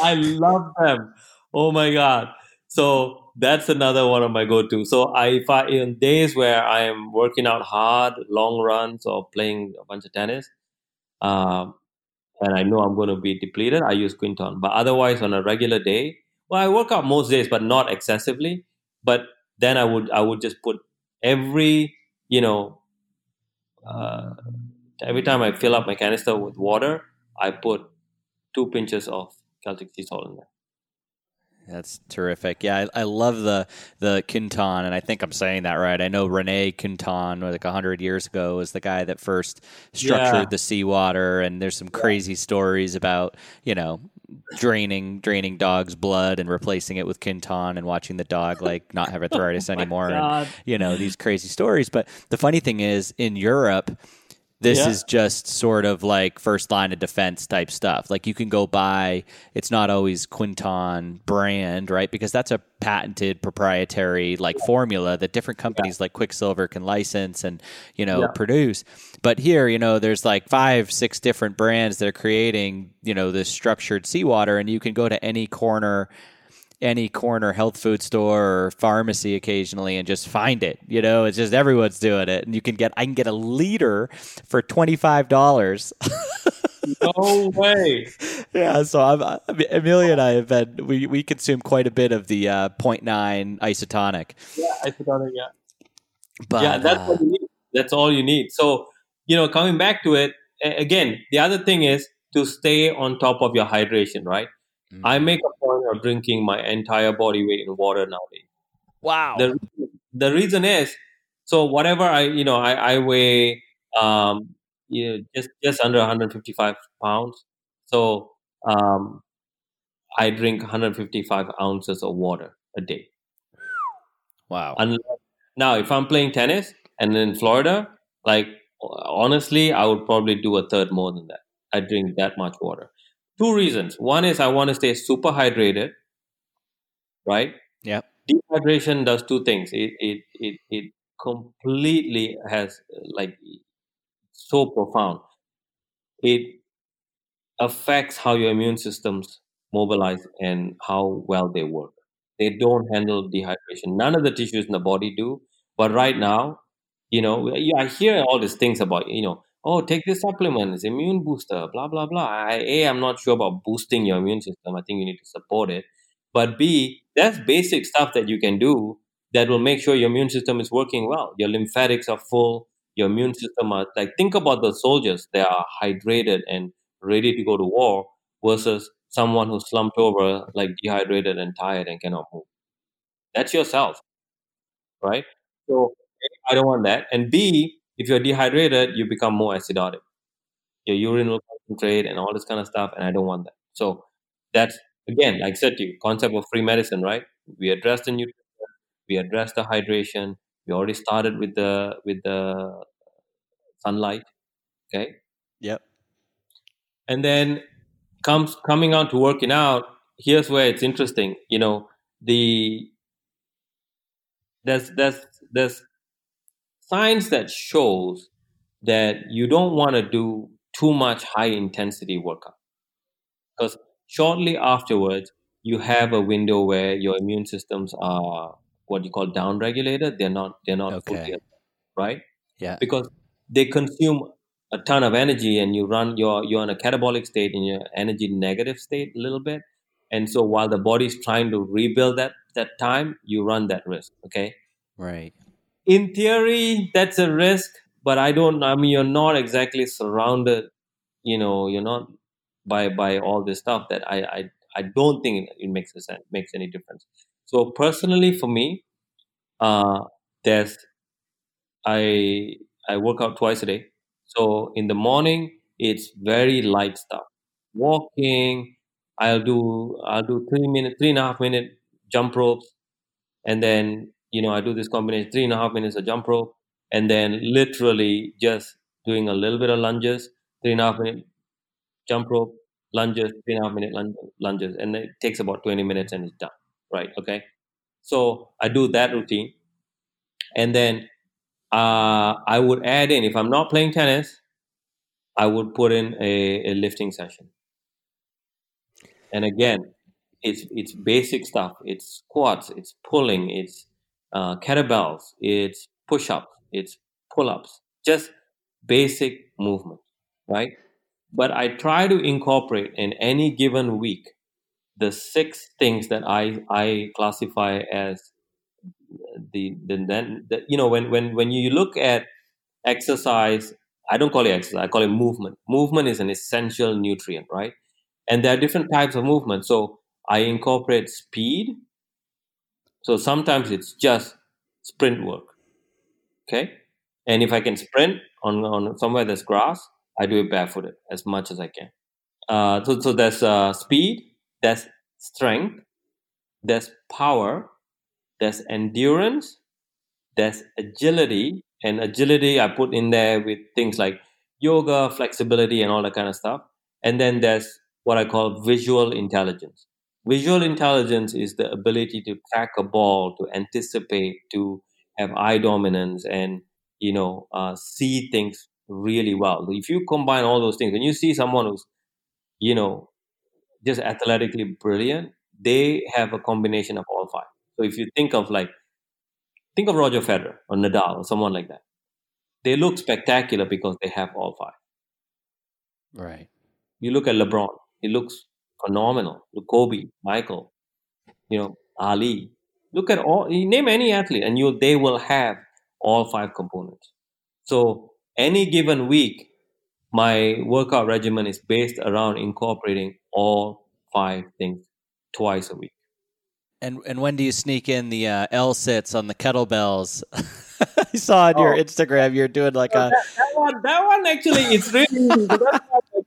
I love them. Oh my God. So that's another one of my go-to. So I, if I, in days where I am working out hard, long runs or playing a bunch of tennis, um, and I know I'm going to be depleted, I use Quinton. But otherwise, on a regular day, well, I work out most days, but not excessively. But then I would I would just put every, you know, uh, every time I fill up my canister with water, I put two pinches of Celtic sea salt in there. That's terrific. Yeah, I, I love the the Quinton, and I think I'm saying that right. I know Rene Quinton, like one hundred years ago, was the guy that first structured yeah. the seawater, and there's some crazy yeah. stories about, you know, draining draining dog's blood and replacing it with Quinton and watching the dog, like, not have arthritis oh anymore. And, you know, these crazy stories. But the funny thing is, in Europe, This yeah. is just sort of like first line of defense type stuff. Like you can go buy, it's not always Quinton brand, right? Because that's a patented proprietary like formula that different companies yeah. like Quicksilver can license and, you know, yeah. produce. But here, you know, there's like five, six different brands that are creating, you know, this structured seawater, and you can go to any corner any corner health food store or pharmacy occasionally and just find it. You know, it's just everyone's doing it. And you can get, I can get a liter for twenty-five dollars. No way. Yeah. So I'm, Amelia and I have been, we, we consume quite a bit of the uh, zero point nine isotonic. Yeah, isotonic, yeah. But, yeah, that's uh, what you need. That's all you need. So, you know, coming back to it, again, the other thing is to stay on top of your hydration, right? Mm-hmm. I make a point of drinking my entire body weight in water nowadays. Wow. The, the reason is, so whatever I, you know, I, I weigh, um, you know, just, just under one hundred fifty-five pounds. So um, I drink one hundred fifty-five ounces of water a day. Wow. Unless, now, if I'm playing tennis and in Florida, like honestly, I would probably do a third more than that. I drink that much water. Two reasons. One is I want to stay super hydrated, right? Yeah. Dehydration does two things. It it it it completely has, like, so profound. It affects how your immune systems mobilize and how well they work. They don't handle dehydration. None of the tissues in the body do. But right now, you know, I hear all these things about, you know, oh, take this supplement, it's immune booster, blah, blah, blah. I, A, I'm not sure about boosting your immune system. I think you need to support it. But B, that's basic stuff that you can do that will make sure your immune system is working well. Your lymphatics are full. Your immune system are, like, think about the soldiers. They are hydrated and ready to go to war versus someone who's slumped over, like, dehydrated and tired and cannot move. That's yourself, right? So A, I don't want that. And B, if you're dehydrated, you become more acidotic. Your urine will concentrate and all this kind of stuff, and I don't want that. So that's, again, like I said to you, concept of free medicine, right? We address the nutrition, we address the hydration. We already started with the with the sunlight, okay? Yep. And then comes coming on to working out. Here's where it's interesting. You know, the there's there's there's science that shows that you don't want to do too much high intensity workout, because shortly afterwards, you have a window where your immune systems are what you call downregulated. They're not, they're not okay. fully, right? Yeah. Because they consume a ton of energy, and you run, you're, you're in a catabolic state, in your energy negative state a little bit. And so while the body's trying to rebuild that, that time, you run that risk, okay? Right. In theory, that's a risk, but I don't, I mean, you're not exactly surrounded, you know, you're not, by by all this stuff that I I, I don't think it makes a sense, makes any difference. So personally for me, uh, there's I I work out twice a day. So in the morning it's very light stuff. Walking, I'll do I'll do three minute three and a half minute jump ropes, and then, you know, I do this combination, three and a half minutes of jump rope, and then literally just doing a little bit of lunges, three and a half minute jump rope, lunges, three and a half minute lunges, and it takes about twenty minutes and it's done, right? Okay. So I do that routine. And then uh, I would add in, if I'm not playing tennis, I would put in a, a lifting session. And again, it's it's basic stuff. It's squats, it's pulling, it's uh, kettlebells, it's push-ups, it's pull-ups, just basic movement, right? But I try to incorporate in any given week the six things that I I classify as the the then the, you know when when when you look at exercise, I don't call it exercise, I call it movement. Movement is an essential nutrient, right? And there are different types of movement. So I incorporate speed. So sometimes it's just sprint work, okay? And if I can sprint on on somewhere that's grass, I do it barefooted as much as I can. Uh, so, so there's uh, speed, there's strength, there's power, there's endurance, there's agility. And agility I put in there with things like yoga, flexibility, and all that kind of stuff. And then there's what I call visual intelligence. Visual intelligence is the ability to track a ball, to anticipate, to have eye dominance, and, you know, uh, see things really well. If you combine all those things and you see someone who's, you know, just athletically brilliant, they have a combination of all five. So if you think of like, think of Roger Federer or Nadal or someone like that, they look spectacular because they have all five. Right. You look at LeBron, he looks phenomenal. Look Kobe, Michael, you know, Ali. Look at all, you name any athlete and you they will have all five components. So any given week, my workout regimen is based around incorporating all five things twice a week. And and when do you sneak in the uh, L sits on the kettlebells? I saw on oh. your Instagram you're doing like so a that, that one. That one actually is really that's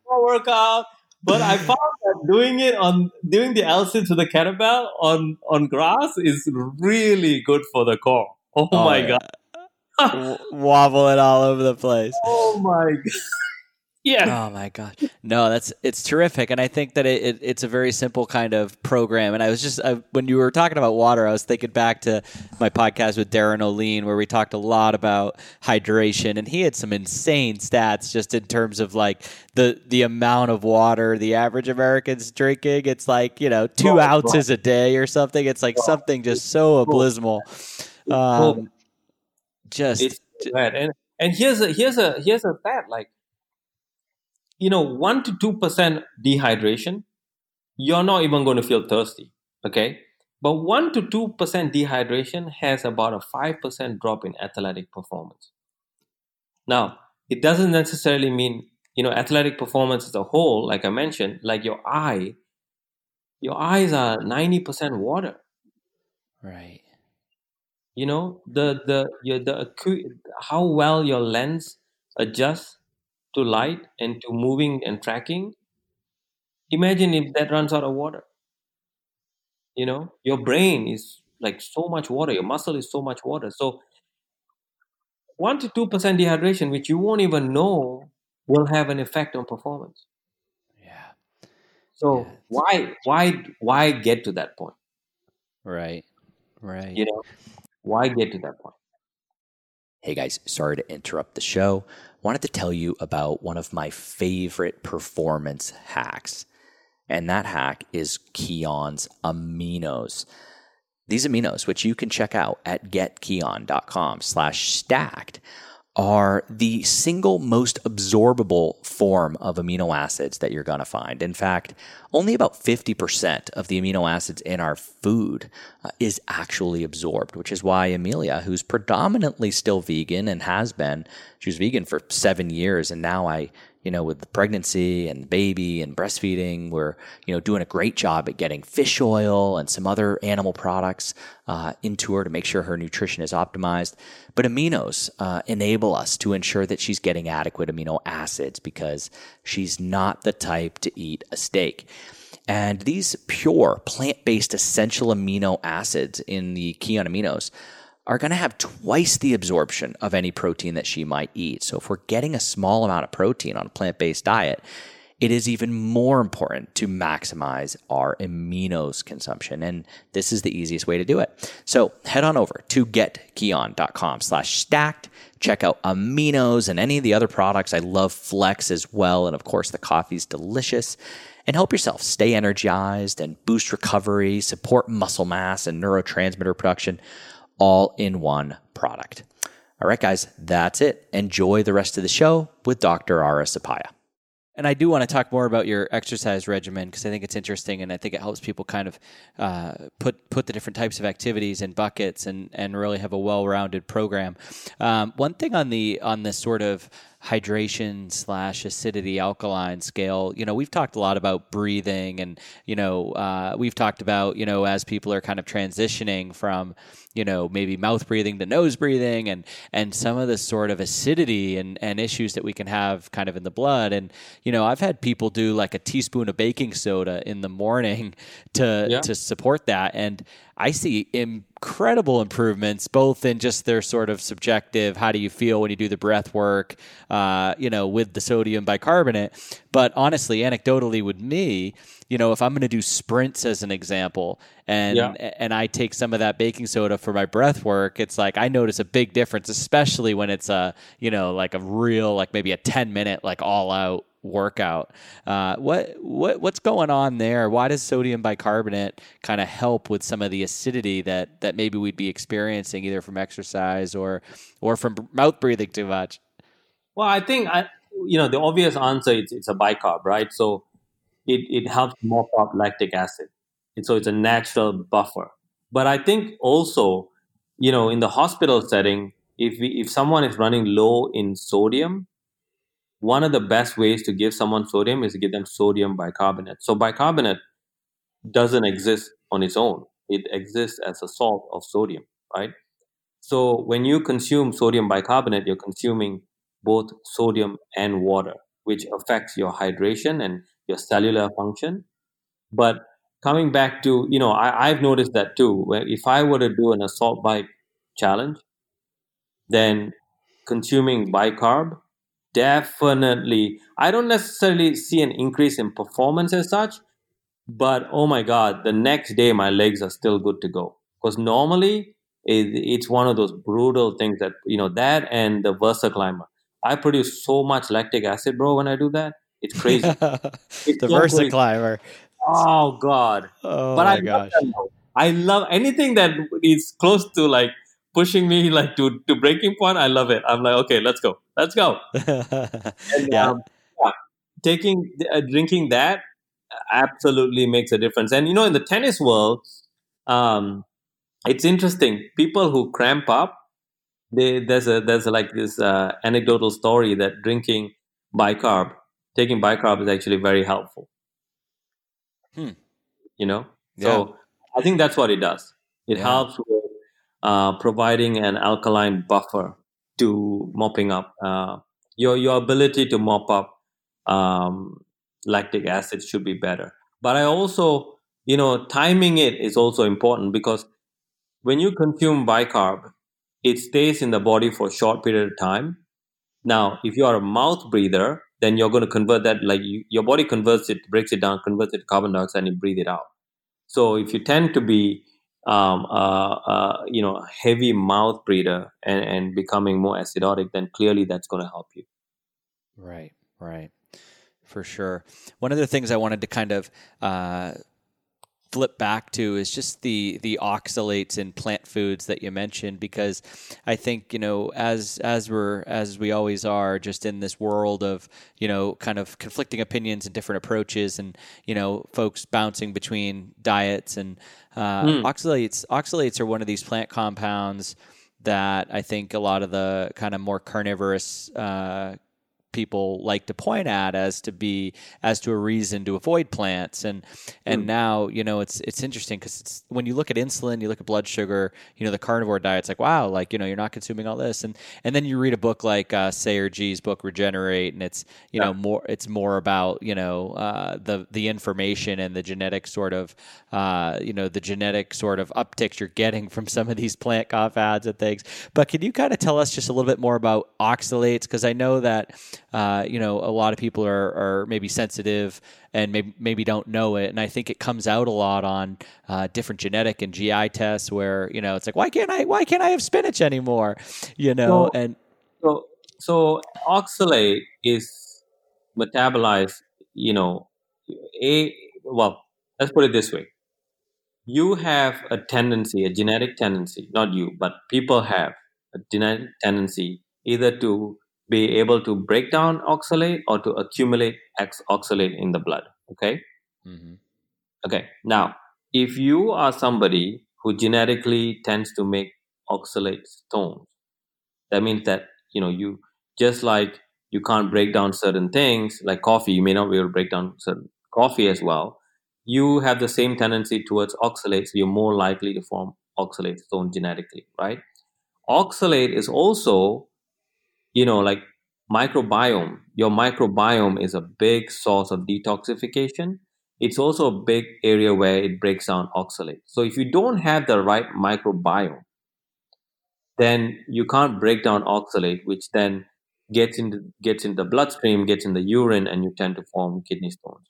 my workout. But I found that doing it on doing the L sits with the kettlebell on on grass is really good for the core. Oh, oh my yeah. god. w- wobbling all over the place. Oh my God. Yeah. Oh my gosh. No, that's, it's terrific. And I think that it, it it's a very simple kind of program. And I was just, I, when you were talking about water, I was thinking back to my podcast with Darin Olien, where we talked a lot about hydration, and he had some insane stats just in terms of like the, the amount of water the average American's drinking. It's like, you know, two oh, ounces God. a day or something. It's like oh, something just so abysmal. Cool. Um, just, it's bad. And, and here's a, here's a, here's a fact, like, you know, one to two percent dehydration, you're not even going to feel thirsty, okay? But one to two percent dehydration has about a five percent drop in athletic performance. Now, it doesn't necessarily mean, you know, athletic performance as a whole, like I mentioned, like your eye, your eyes are ninety percent water, right? You know, the the your, the how well your lens adjusts to light and to moving and tracking. Imagine if that runs out of water. You know, your brain is like so much water, your muscle is so much water. So one to two percent dehydration, which you won't even know, will have an effect on performance. Yeah. So yeah, why why why get to that point? Right. Right. You know, why get to that point? Hey guys, sorry to interrupt the show. Wanted to tell you about one of my favorite performance hacks, and that hack is Kion's Aminos. These aminos, which you can check out at get kion dot com slash stacked, are the single most absorbable form of amino acids that you're going to find. In fact, only about fifty percent of the amino acids in our food uh, is actually absorbed, which is why Amelia, who's predominantly still vegan and has been, she was vegan for seven years, and now I, you know, with the pregnancy and baby and breastfeeding, we're, you know, doing a great job at getting fish oil and some other animal products uh, into her to make sure her nutrition is optimized. But aminos uh, enable us to ensure that she's getting adequate amino acids because she's not the type to eat a steak. And these pure plant-based essential amino acids in the Kion Aminos are going to have twice the absorption of any protein that she might eat. So if we're getting a small amount of protein on a plant-based diet, it is even more important to maximize our aminos consumption. And this is the easiest way to do it. So head on over to get kion dot com slash stacked. Check out aminos and any of the other products. I love Flex as well. And of course, the coffee's delicious. And help yourself stay energized and boost recovery, support muscle mass and neurotransmitter production, all in one product. All right, guys, that's it. Enjoy the rest of the show with Doctor Ara Suppiah. And I do want to talk more about your exercise regimen because I think it's interesting, and I think it helps people kind of uh, put put the different types of activities in buckets and and really have a well-rounded program. Um, one thing on the on this sort of hydration slash acidity alkaline scale, you know, we've talked a lot about breathing, and you know, uh, we've talked about, you know, as people are kind of transitioning from, you know, maybe mouth breathing to nose breathing, and and some of the sort of acidity and and issues that we can have kind of in the blood. And you know, I've had people do like a teaspoon of baking soda in the morning to yeah. to support that, and I see in incredible improvements, both in just their sort of subjective, how do you feel when you do the breath work, uh, you know, with the sodium bicarbonate. But honestly, anecdotally with me, you know, if I'm going to do sprints as an example, and yeah. and I take some of that baking soda for my breath work, it's like I notice a big difference, especially when it's a, you know, like a real, like maybe a ten minute, like all out workout. Uh, what what what's going on there? Why does sodium bicarbonate kind of help with some of the acidity that that maybe we'd be experiencing either from exercise or or from mouth breathing too much? Well, I think I you know the obvious answer is it's a bicarb, right? So it it helps mop up lactic acid, and so it's a natural buffer. But I think also, you know, in the hospital setting, if we, if someone is running low in sodium, one of the best ways to give someone sodium is to give them sodium bicarbonate. So bicarbonate doesn't exist on its own. It exists as a salt of sodium, right? So when you consume sodium bicarbonate, you're consuming both sodium and water, which affects your hydration and your cellular function. But coming back to, you know, I, I've noticed that too. If I were to do an assault bike challenge, then consuming bicarb, definitely, I don't necessarily see an increase in performance as such, but oh my God, the next day my legs are still good to go. Because normally it, it's one of those brutal things that, you know, that and the Versa Climber. I produce so much lactic acid, bro, when I do that. It's crazy. It's the so Versa crazy. Climber. Oh, God. Oh, but my I gosh. Love I love anything that is close to like pushing me like to, to breaking point. I love it. I'm like, okay, let's go. Let's go. and, yeah. Um, yeah. Taking, uh, drinking that absolutely makes a difference. And, you know, in the tennis world, um, it's interesting. People who cramp up, they, there's a there's a, like this uh, anecdotal story that drinking bicarb, taking bicarb is actually very helpful. Hmm. You know? Yeah. So I think that's what it does. It yeah. helps with uh, providing an alkaline buffer to mopping up. Uh, your your ability to mop up um, lactic acid should be better. But I also, you know, timing it is also important because when you consume bicarb, it stays in the body for a short period of time. Now, if you are a mouth breather, then you're going to convert that, like you, your body converts it, breaks it down, converts it to carbon dioxide, and you breathe it out. So if you tend to be, um, uh, uh, you know, heavy mouth breather and, and becoming more acidotic, then clearly that's going to help you. Right, right, for sure. One of the things I wanted to kind of uh, flip back to is just the the oxalates in plant foods that you mentioned, because I think, you know, as as we're as we always are, just in this world of, you know, kind of conflicting opinions and different approaches, and, you know, folks bouncing between diets and uh, mm. oxalates oxalates are one of these plant compounds that I think a lot of the kind of more carnivorous uh people like to point at as to be as to a reason to avoid plants. And and mm. now, you know, it's it's interesting because it's, when you look at insulin, you look at blood sugar, you know, the carnivore diet's like, wow, like, you know, you're not consuming all this. And and then you read a book like uh, Sayer G's book Regenerate, and it's, you yeah. know, more it's more about, you know, uh, the the information and the genetic sort of uh, you know, the genetic sort of upticks you're getting from some of these plant compounds and things. But can you kind of tell us just a little bit more about oxalates? Because I know that Uh, you know, a lot of people are, are maybe sensitive and maybe, maybe don't know it. And I think it comes out a lot on uh, different genetic and G I tests where, you know, it's like, why can't I, why can't I have spinach anymore? You know, so, and so, so oxalate is metabolized, you know, a, well, let's put it this way. You have a tendency, a genetic tendency, not you, but people have a genetic tendency either to be able to break down oxalate or to accumulate oxalate in the blood, okay? Mm-hmm. Okay, now, if you are somebody who genetically tends to make oxalate stones, that means that, you know, you just like you can't break down certain things, like coffee, you may not be able to break down certain coffee as well, you have the same tendency towards oxalates, so you're more likely to form oxalate stone genetically, right? Oxalate is also, you know, like microbiome, your microbiome is a big source of detoxification. It's also a big area where it breaks down oxalate. So if you don't have the right microbiome, then you can't break down oxalate, which then gets into gets in the bloodstream, gets in the urine, and you tend to form kidney stones,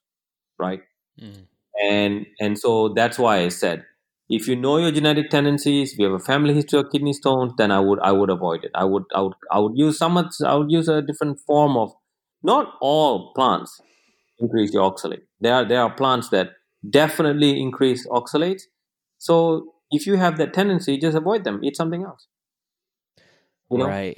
right? Mm. And and so that's why I said, if you know your genetic tendencies, if you have a family history of kidney stones, then I would I would avoid it. I would I would I would use some I would use a different form of. Not all plants increase your oxalate. There are there are plants that definitely increase oxalates. So if you have that tendency, just avoid them. Eat something else. You know? Right.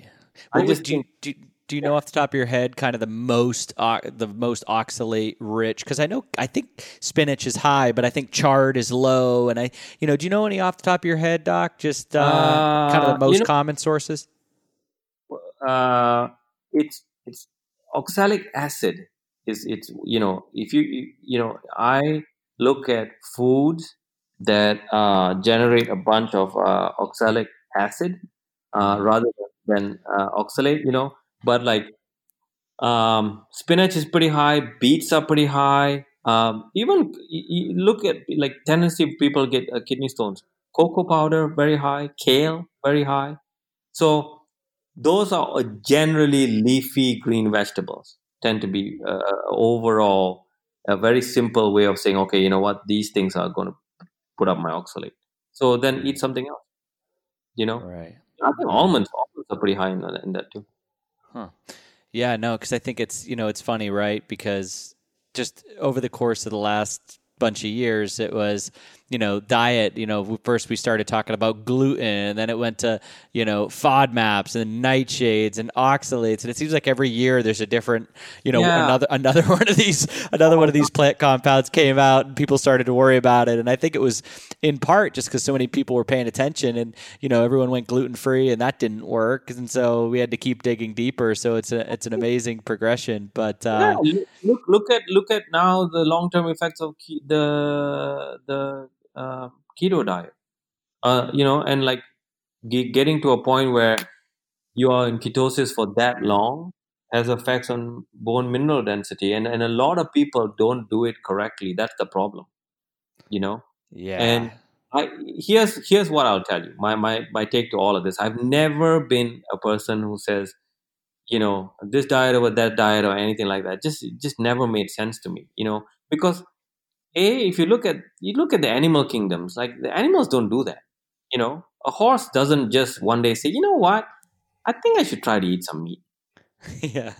Well, I just do you, do you, do you know off the top of your head kind of the most uh, the most oxalate rich? Because I know I think spinach is high, but I think chard is low. And I, you know, do you know any off the top of your head, Doc? Just uh, uh, kind of the most you know, common sources. Uh, it's it's oxalic acid is it's you know if you you know I look at foods that uh, generate a bunch of uh, oxalic acid uh, rather than uh, oxalate, you know. But like um, spinach is pretty high, beets are pretty high. Um, even you look at like tendency people get uh, kidney stones. Cocoa powder, very high. Kale, very high. So Those are generally leafy green vegetables, tend to be uh, overall a very simple way of saying, okay, you know what, these things are going to put up my oxalate. So then eat something else, you know? Right. I think almonds, almonds are pretty high in, in that too. Huh. Yeah, no, because I think it's, you know, it's funny, right? Because just over the course of the last bunch of years, it was, you know, diet, you know, first we started talking about gluten, and then it went to, you know, FODMAPs and nightshades and oxalates. And it seems like every year there's a different, you know, yeah. another, another one of these, another one of these plant compounds came out and people started to worry about it. And I think it was in part just because so many people were paying attention and, you know, everyone went gluten free and that didn't work. And so we had to keep digging deeper. So it's a, it's an amazing progression, but, uh, yeah, look, look at, look at now the long-term effects of key, the, the, Uh, keto diet, uh, you know, and like g- getting to a point where you are in ketosis for that long has effects on bone mineral density, and and a lot of people don't do it correctly. That's the problem, you know. Yeah. And I here's here's what I'll tell you. My my my take to all of this. I've never been a person who says, you know, this diet over that diet or anything like that. Just it just never made sense to me, you know, because. A, if you look at you look at the animal kingdoms, like the animals don't do that. You know, a horse doesn't just one day say, you know what, I think I should try to eat some meat. Yeah.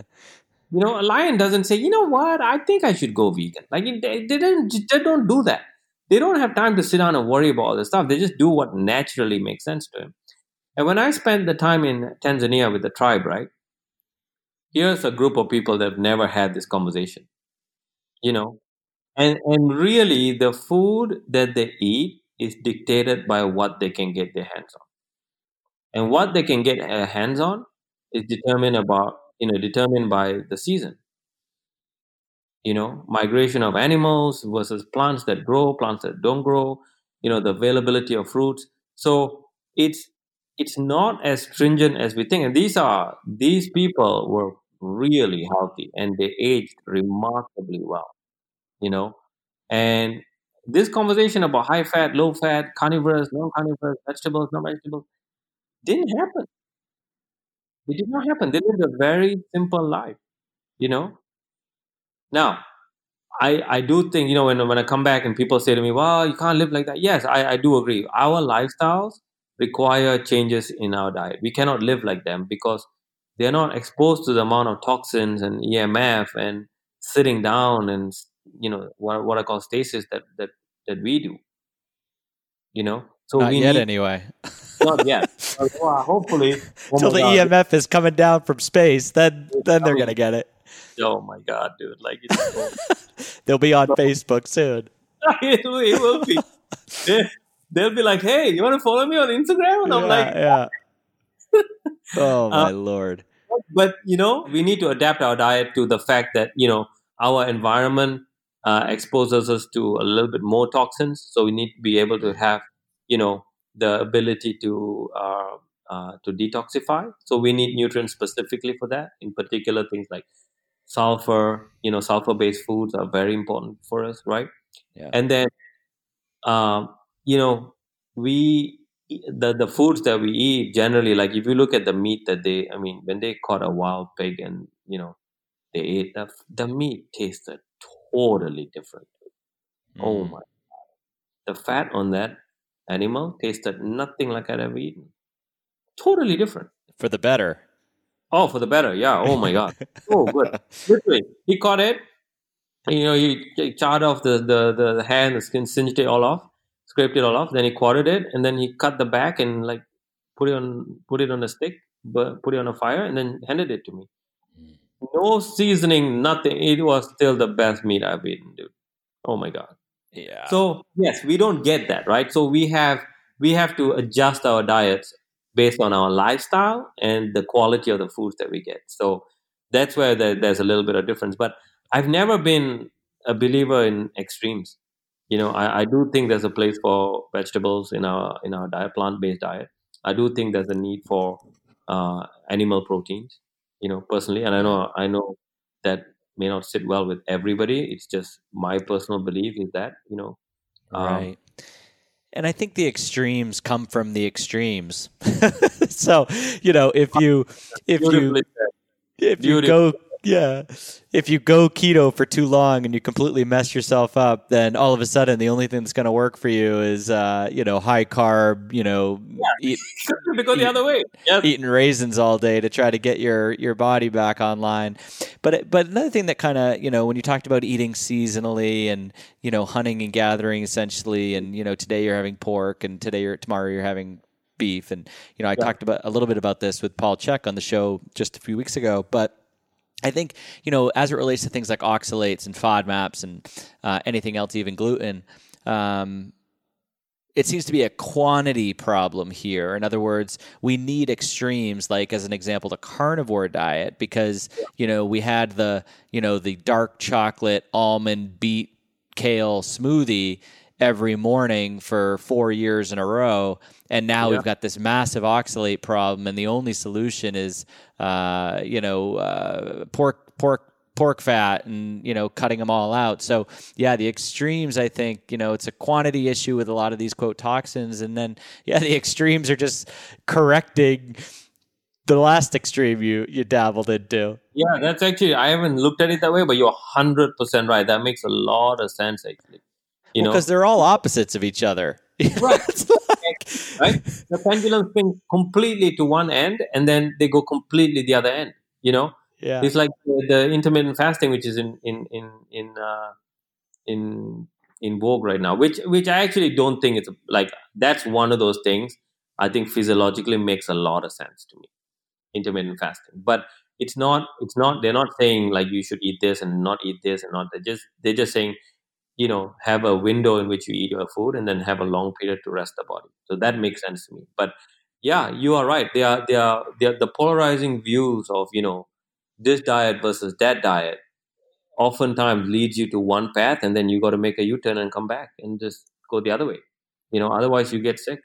You know, a lion doesn't say, you know what, I think I should go vegan. Like they, they don't they don't do that. They don't have time to sit down and worry about all this stuff. They just do what naturally makes sense to them. And when I spent the time in Tanzania with the tribe, right? Here's a group of people that have never had this conversation. You know. And and really, the food that they eat is dictated by what they can get their hands on, and what they can get their hands on is determined about you know determined by the season. You know, migration of animals versus plants that grow, plants that don't grow. You know, the availability of fruits. So it's it's not as stringent as we think. And these are these people were really healthy, and they aged remarkably well. You know, and this conversation about high fat, low fat, carnivorous, non-carnivorous, vegetables, non-vegetables, didn't happen. It did not happen. They lived a very simple life, you know. Now, I I do think, you know, when, when I come back and people say to me, well, you can't live like that. Yes, I, I do agree. Our lifestyles require changes in our diet. We cannot live like them because they're not exposed to the amount of toxins and E M F and sitting down and you know what what I call stasis that that that we do, you know. So not we yet need, anyway. Not yet. Well, hopefully, until the God. E M F is coming down from space, then it's then they're gonna get it. Oh my God, dude! Like it's they'll be on Facebook soon. it, will, it will be. They, they'll be like, "Hey, you want to follow me on Instagram?" And I'm yeah, like, "Yeah." Oh my um, Lord! But you know, we need to adapt our diet to the fact that you know our environment. Uh, exposes us to a little bit more toxins, so we need to be able to have, you know, the ability to uh, uh, to detoxify. So we need nutrients specifically for that. In particular, things like sulfur, you know, sulfur-based foods are very important for us, right? Yeah. And then, um, you know, we the the foods that we eat generally, like if you look at the meat that they, I mean, when they caught a wild pig and you know, they ate the the meat tasted. Totally different. Mm. Oh my God. The fat on that animal tasted nothing like I'd ever eaten. Totally different. For the better. Oh, for the better. Yeah. Oh my God. Oh, good. Literally. He caught it. You know, he, he charred off the, the, the, the hand, the skin, singed it all off, scraped it all off. Then he quartered it and then he cut the back and like put it on, put it on a stick, put it on a fire and then handed it to me. No seasoning, nothing. It was still the best meat I've eaten, dude. Oh my God. Yeah. So yes, we don't get that, right? So we have we have to adjust our diets based on our lifestyle and the quality of the foods that we get. So that's where the, there's a little bit of difference. But I've never been a believer in extremes. You know, I, I do think there's a place for vegetables in our in our diet, plant-based diet. I do think there's a need for uh, animal proteins. You know, personally, and I know I know that may not sit well with everybody. It's just my personal belief is that, you know. Um, right. And I think the extremes come from the extremes. So, you know, if you if you if you go yeah, if you go keto for too long and you completely mess yourself up, then all of a sudden the only thing that's going to work for you is uh, you know, high carb, you know, yeah. eat, go the eat, other way. Yep. Eating raisins all day to try to get your your body back online. But but another thing that kind of, you know, when you talked about eating seasonally and, you know, hunting and gathering essentially, and, you know, today you're having pork and today you're tomorrow you're having beef, and, you know, I yeah. talked about a little bit about this with Paul Check on the show just a few weeks ago, but I think, you know, as it relates to things like oxalates and FODMAPs and uh, anything else, even gluten, um, it seems to be a quantity problem here. In other words, we need extremes, like as an example, the carnivore diet, because, you know, we had the, you know, the dark chocolate, almond, beet, kale smoothie every morning for four years in a row. And now yeah. we've got this massive oxalate problem. And the only solution is, uh, you know, uh, pork, pork, pork fat and, you know, cutting them all out. So yeah, the extremes, I think, you know, it's a quantity issue with a lot of these quote toxins. And then, yeah, the extremes are just correcting the last extreme you, you dabbled into. Yeah, that's actually, I haven't looked at it that way, but you're one hundred percent right. That makes a lot of sense, actually. Because well, they're all opposites of each other. Right. Like... right. The pendulum swings completely to one end and then they go completely the other end, you know? Yeah. It's like the, the intermittent fasting, which is in in in in, uh, in in vogue right now, which which I actually don't think it's like, that's one of those things I think physiologically makes a lot of sense to me, intermittent fasting. But it's not it's not they're not saying like you should eat this and not eat this and not that. Just they're just saying, you know, have a window in which you eat your food and then have a long period to rest the body. So that makes sense to me. But yeah, you are right. They are, they are, they are the polarizing views of, you know, this diet versus that diet oftentimes leads you to one path, and then you got to make a U-turn and come back and just go the other way. You know, otherwise you get sick.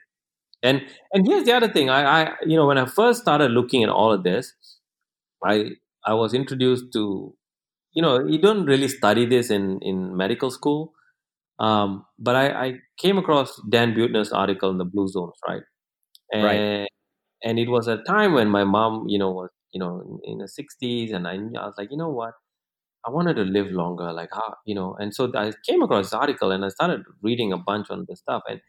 And, and here's the other thing. I, I, you know, when I first started looking at all of this, I, I was introduced to, you know, you don't really study this in, in medical school. Um, but I, I came across Dan Buettner's article in the Blue Zones, right? And, right. And it was a time when my mom, you know, was, you know, in, in her sixties. And I, I was like, you know what? I wanted to live longer. Like, how, you know, and so I came across this article and I started reading a bunch on this stuff. And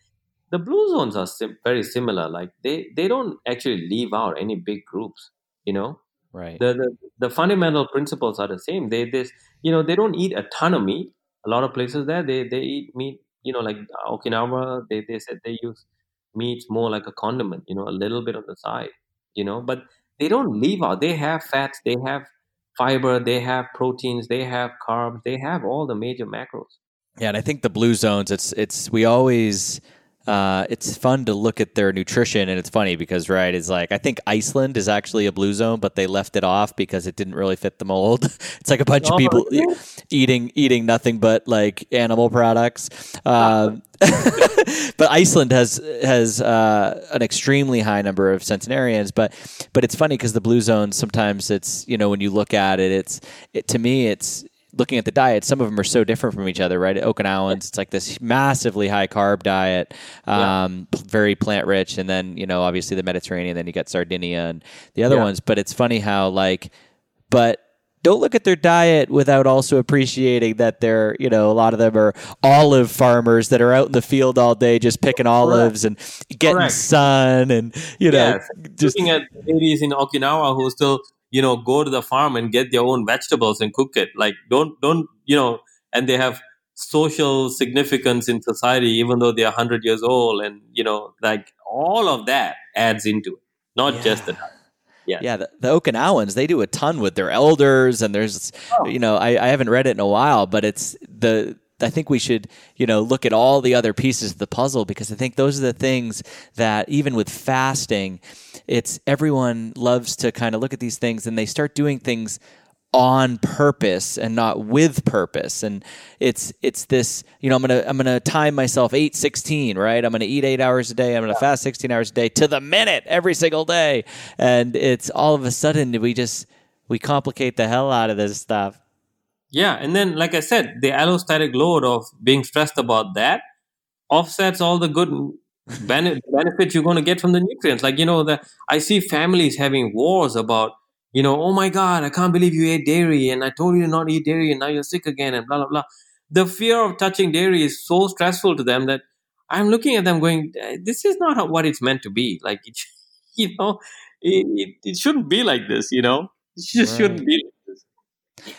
the Blue Zones are sim- very similar. Like, they, they don't actually leave out any big groups, you know? Right. The, the the fundamental principles are the same. They this you know they don't eat a ton of meat. A lot of places there they, they eat meat. You know, like Okinawa, they, they said they use meat more like a condiment. You know, a little bit on the side. You know, but they don't leave out. They have fats. They have fiber. They have proteins. They have carbs. They have all the major macros. Yeah, and I think the Blue Zones. It's it's we always. Uh, it's fun to look at their nutrition, and it's funny because, right, it's like, I think Iceland is actually a blue zone, but they left it off because it didn't really fit the mold. It's like a bunch oh, of people yeah. eating eating nothing but like animal products. Uh, but Iceland has has uh, an extremely high number of centenarians. But but it's funny because the Blue Zones, sometimes it's, you know, when you look at it, it's it, to me, it's looking at the diet, some of them are so different from each other, right? At Okinawans, it's like this massively high carb diet, um, yeah. very plant rich. And then, you know, obviously the Mediterranean, then you got Sardinia and the other yeah. ones. But it's funny how, like, but don't look at their diet without also appreciating that they're, you know, a lot of them are olive farmers that are out in the field all day just picking olives Correct. and getting Correct. sun and, you know. Yes. Just looking at ladies in Okinawa who still, you know, go to the farm and get their own vegetables and cook it. Like, don't, don't, you know, and they have social significance in society, even though they're one hundred years old. And, you know, like all of that adds into it, not yeah. just the diet. Yeah, yeah the, the Okinawans, they do a ton with their elders. And there's, oh. you know, I, I haven't read it in a while, but it's the, I think we should, you know, look at all the other pieces of the puzzle, because I think those are the things that, even with fasting, it's everyone loves to kind of look at these things and they start doing things on purpose and not with purpose. And it's it's this, you know, I'm gonna I'm gonna time myself eight sixteen, right? I'm gonna eat eight hours a day, I'm gonna fast sixteen hours a day to the minute every single day. And it's all of a sudden we just we complicate the hell out of this stuff. Yeah, and then, like I said, the allostatic load of being stressed about that offsets all the good benefit, benefits you're going to get from the nutrients. Like, you know, the, I see families having wars about, you know, oh my God, I can't believe you ate dairy and I told you to not eat dairy and now you're sick again and blah, blah, blah. The fear of touching dairy is so stressful to them that I'm looking at them going, this is not how, what it's meant to be. Like, it, you know, it, it, it shouldn't be like this, you know, it just right. shouldn't be like this.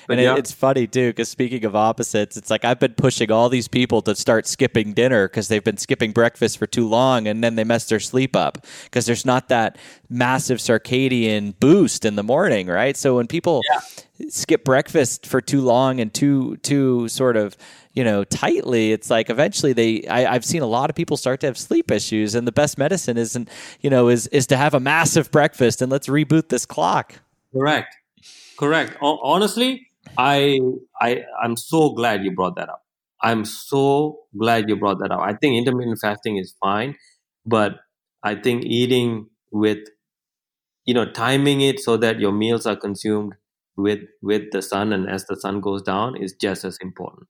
But and yeah. it, it's funny, too, because speaking of opposites, it's like I've been pushing all these people to start skipping dinner because they've been skipping breakfast for too long and then they mess their sleep up because there's not that massive circadian boost in the morning, right? So when people yeah. skip breakfast for too long and too, too sort of, you know, tightly, it's like eventually they, I, I've seen a lot of people start to have sleep issues, and the best medicine isn't, you know, is, is to have a massive breakfast and let's reboot this clock. Correct. Correct. O- honestly, I, I, I'm so glad you brought that up. I'm so glad you brought that up. I think intermittent fasting is fine, but I think eating with, you know, timing it so that your meals are consumed with, with the sun and as the sun goes down is just as important.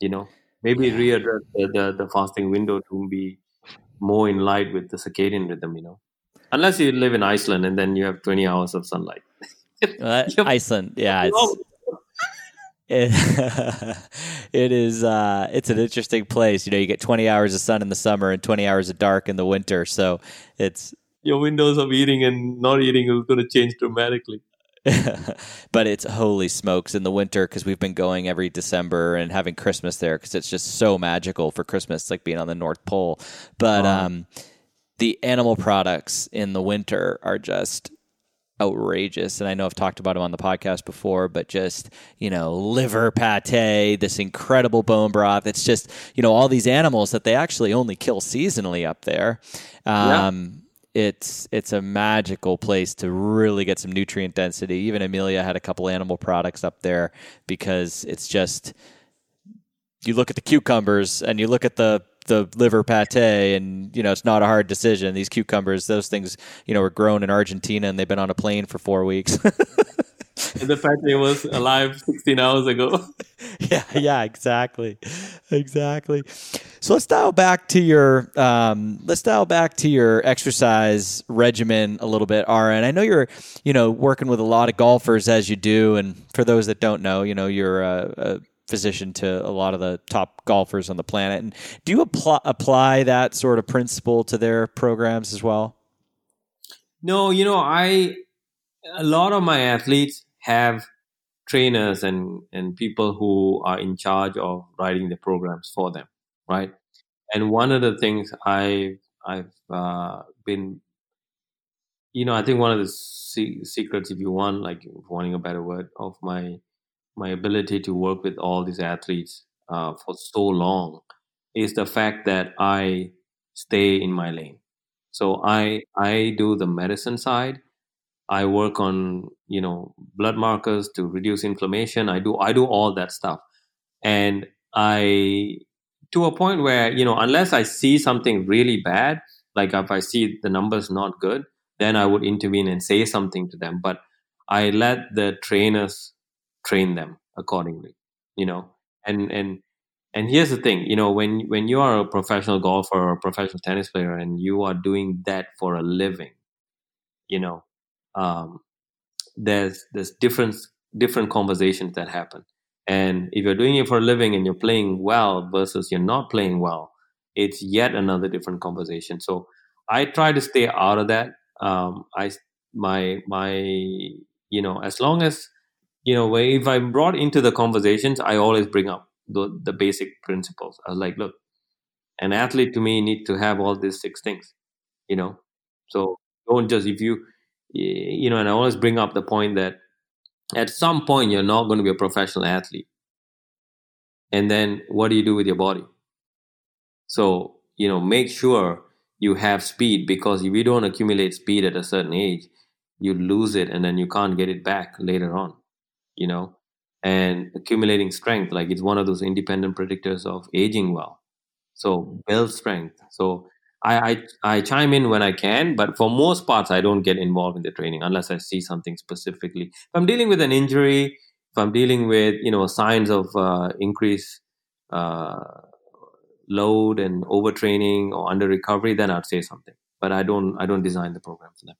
You know, maybe readdress the, the, the fasting window to be more in line with the circadian rhythm, you know, unless you live in Iceland and then you have twenty hours of sunlight. Well, that, Iceland. Yeah. It's, it, it is, uh, it's an interesting place. You know, you get twenty hours of sun in the summer and twenty hours of dark in the winter. So it's. Your windows of eating and not eating is going to change dramatically. But it's holy smokes in the winter because we've been going every December and having Christmas there because it's just so magical for Christmas. It's like being on the North Pole. But wow. um, the animal products in the winter are just outrageous. And I know I've talked about them on the podcast before, but just, you know, liver pate, this incredible bone broth. It's just, you know, all these animals that they actually only kill seasonally up there. Um yeah. It's it's a magical place to really get some nutrient density. Even Amelia had a couple animal products up there because it's just, you look at the cucumbers and you look at the, the liver pate and, you know, it's not a hard decision. These cucumbers, those things, you know, were grown in Argentina and they've been on a plane for four weeks. And the fact they was alive sixteen hours ago. yeah, yeah, exactly, exactly. So let's dial back to your um, let's dial back to your exercise regimen a little bit, Ara. And I know you're, you know, working with a lot of golfers as you do. And for those that don't know, you know, you're a, a physician to a lot of the top golfers on the planet. And do you apply apply that sort of principle to their programs as well? No, you know, I. A lot of my athletes have trainers and, and people who are in charge of writing the programs for them, right? And one of the things I, I've uh, been, you know, I think one of the se- secrets, if you want, like wanting a better word, of my my ability to work with all these athletes uh, for so long is the fact that I stay in my lane. So I I do the medicine side. I work on, you know, blood markers to reduce inflammation. I do I do all that stuff. And I, to a point where, you know, unless I see something really bad, like if I see the numbers not good, then I would intervene and say something to them. But I let the trainers train them accordingly, you know. And and and here's the thing, you know, when, when you are a professional golfer or a professional tennis player and you are doing that for a living, you know, Um, there's there's different different conversations that happen, and if you're doing it for a living and you're playing well versus you're not playing well, it's yet another different conversation. So I try to stay out of that. Um, I my my you know as long as you know if I'm brought into the conversations, I always bring up the the basic principles. I was like, look, an athlete to me needs to have all these six things, you know. So don't just if you You know, and I always bring up the point that at some point you're not going to be a professional athlete. And then what do you do with your body? So, you know, make sure you have speed, because if you don't accumulate speed at a certain age, you lose it and then you can't get it back later on, you know. And accumulating strength, like it's one of those independent predictors of aging well. So build strength. So I, I I chime in when I can, but for most parts, I don't get involved in the training unless I see something specifically. If I'm dealing with an injury, if I'm dealing with, you know, signs of uh, increased uh, load and overtraining or under recovery, then I'd say something. But I don't I don't design the program for that.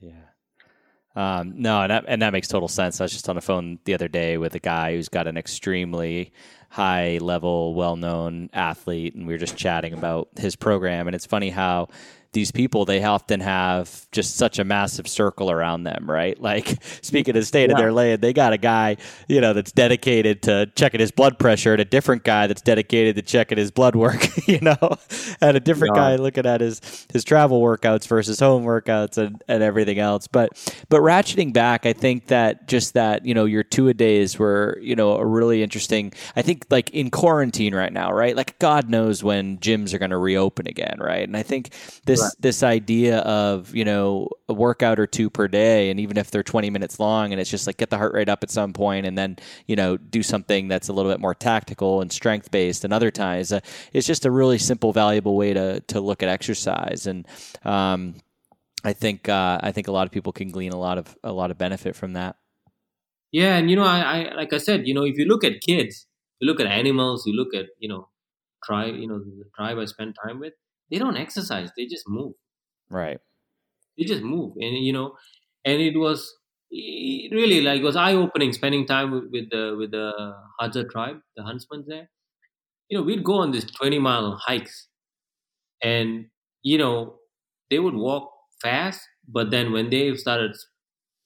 Yeah. Um, no, and that, and that makes total sense. I was just on the phone the other day with a guy who's got an extremely high level, well-known athlete, and we were just chatting about his program. And it's funny how these people, they often have just such a massive circle around them, right? Like, speaking of the state yeah. of their land, they got a guy, you know, that's dedicated to checking his blood pressure, and a different guy that's dedicated to checking his blood work, you know, and a different yeah. guy looking at his, his travel workouts versus home workouts and, and everything else. But, but ratcheting back, I think that just that, you know, your two a days were, you know, a really interesting, I think like in quarantine right now, right? Like God knows when gyms are going to reopen again. Right. And I think this, this idea of, you know, a workout or two per day, and even if they're twenty minutes long, and it's just like get the heart rate up at some point, and then, you know, do something that's a little bit more tactical and strength based and other times, uh, it's just a really simple, valuable way to to look at exercise. And um, I think uh, I think a lot of people can glean a lot of a lot of benefit from that. Yeah, and you know, I, I like I said, you know, if you look at kids, you look at animals, you look at, you know, tribe, you know, the tribe I spend time with, they don't exercise. They just move. Right. They just move. And, you know, and it was it really like, it was eye-opening spending time with, with the, with the Hadza tribe, the huntsmen there. You know, we'd go on these twenty mile hikes, and, you know, they would walk fast, but then when they started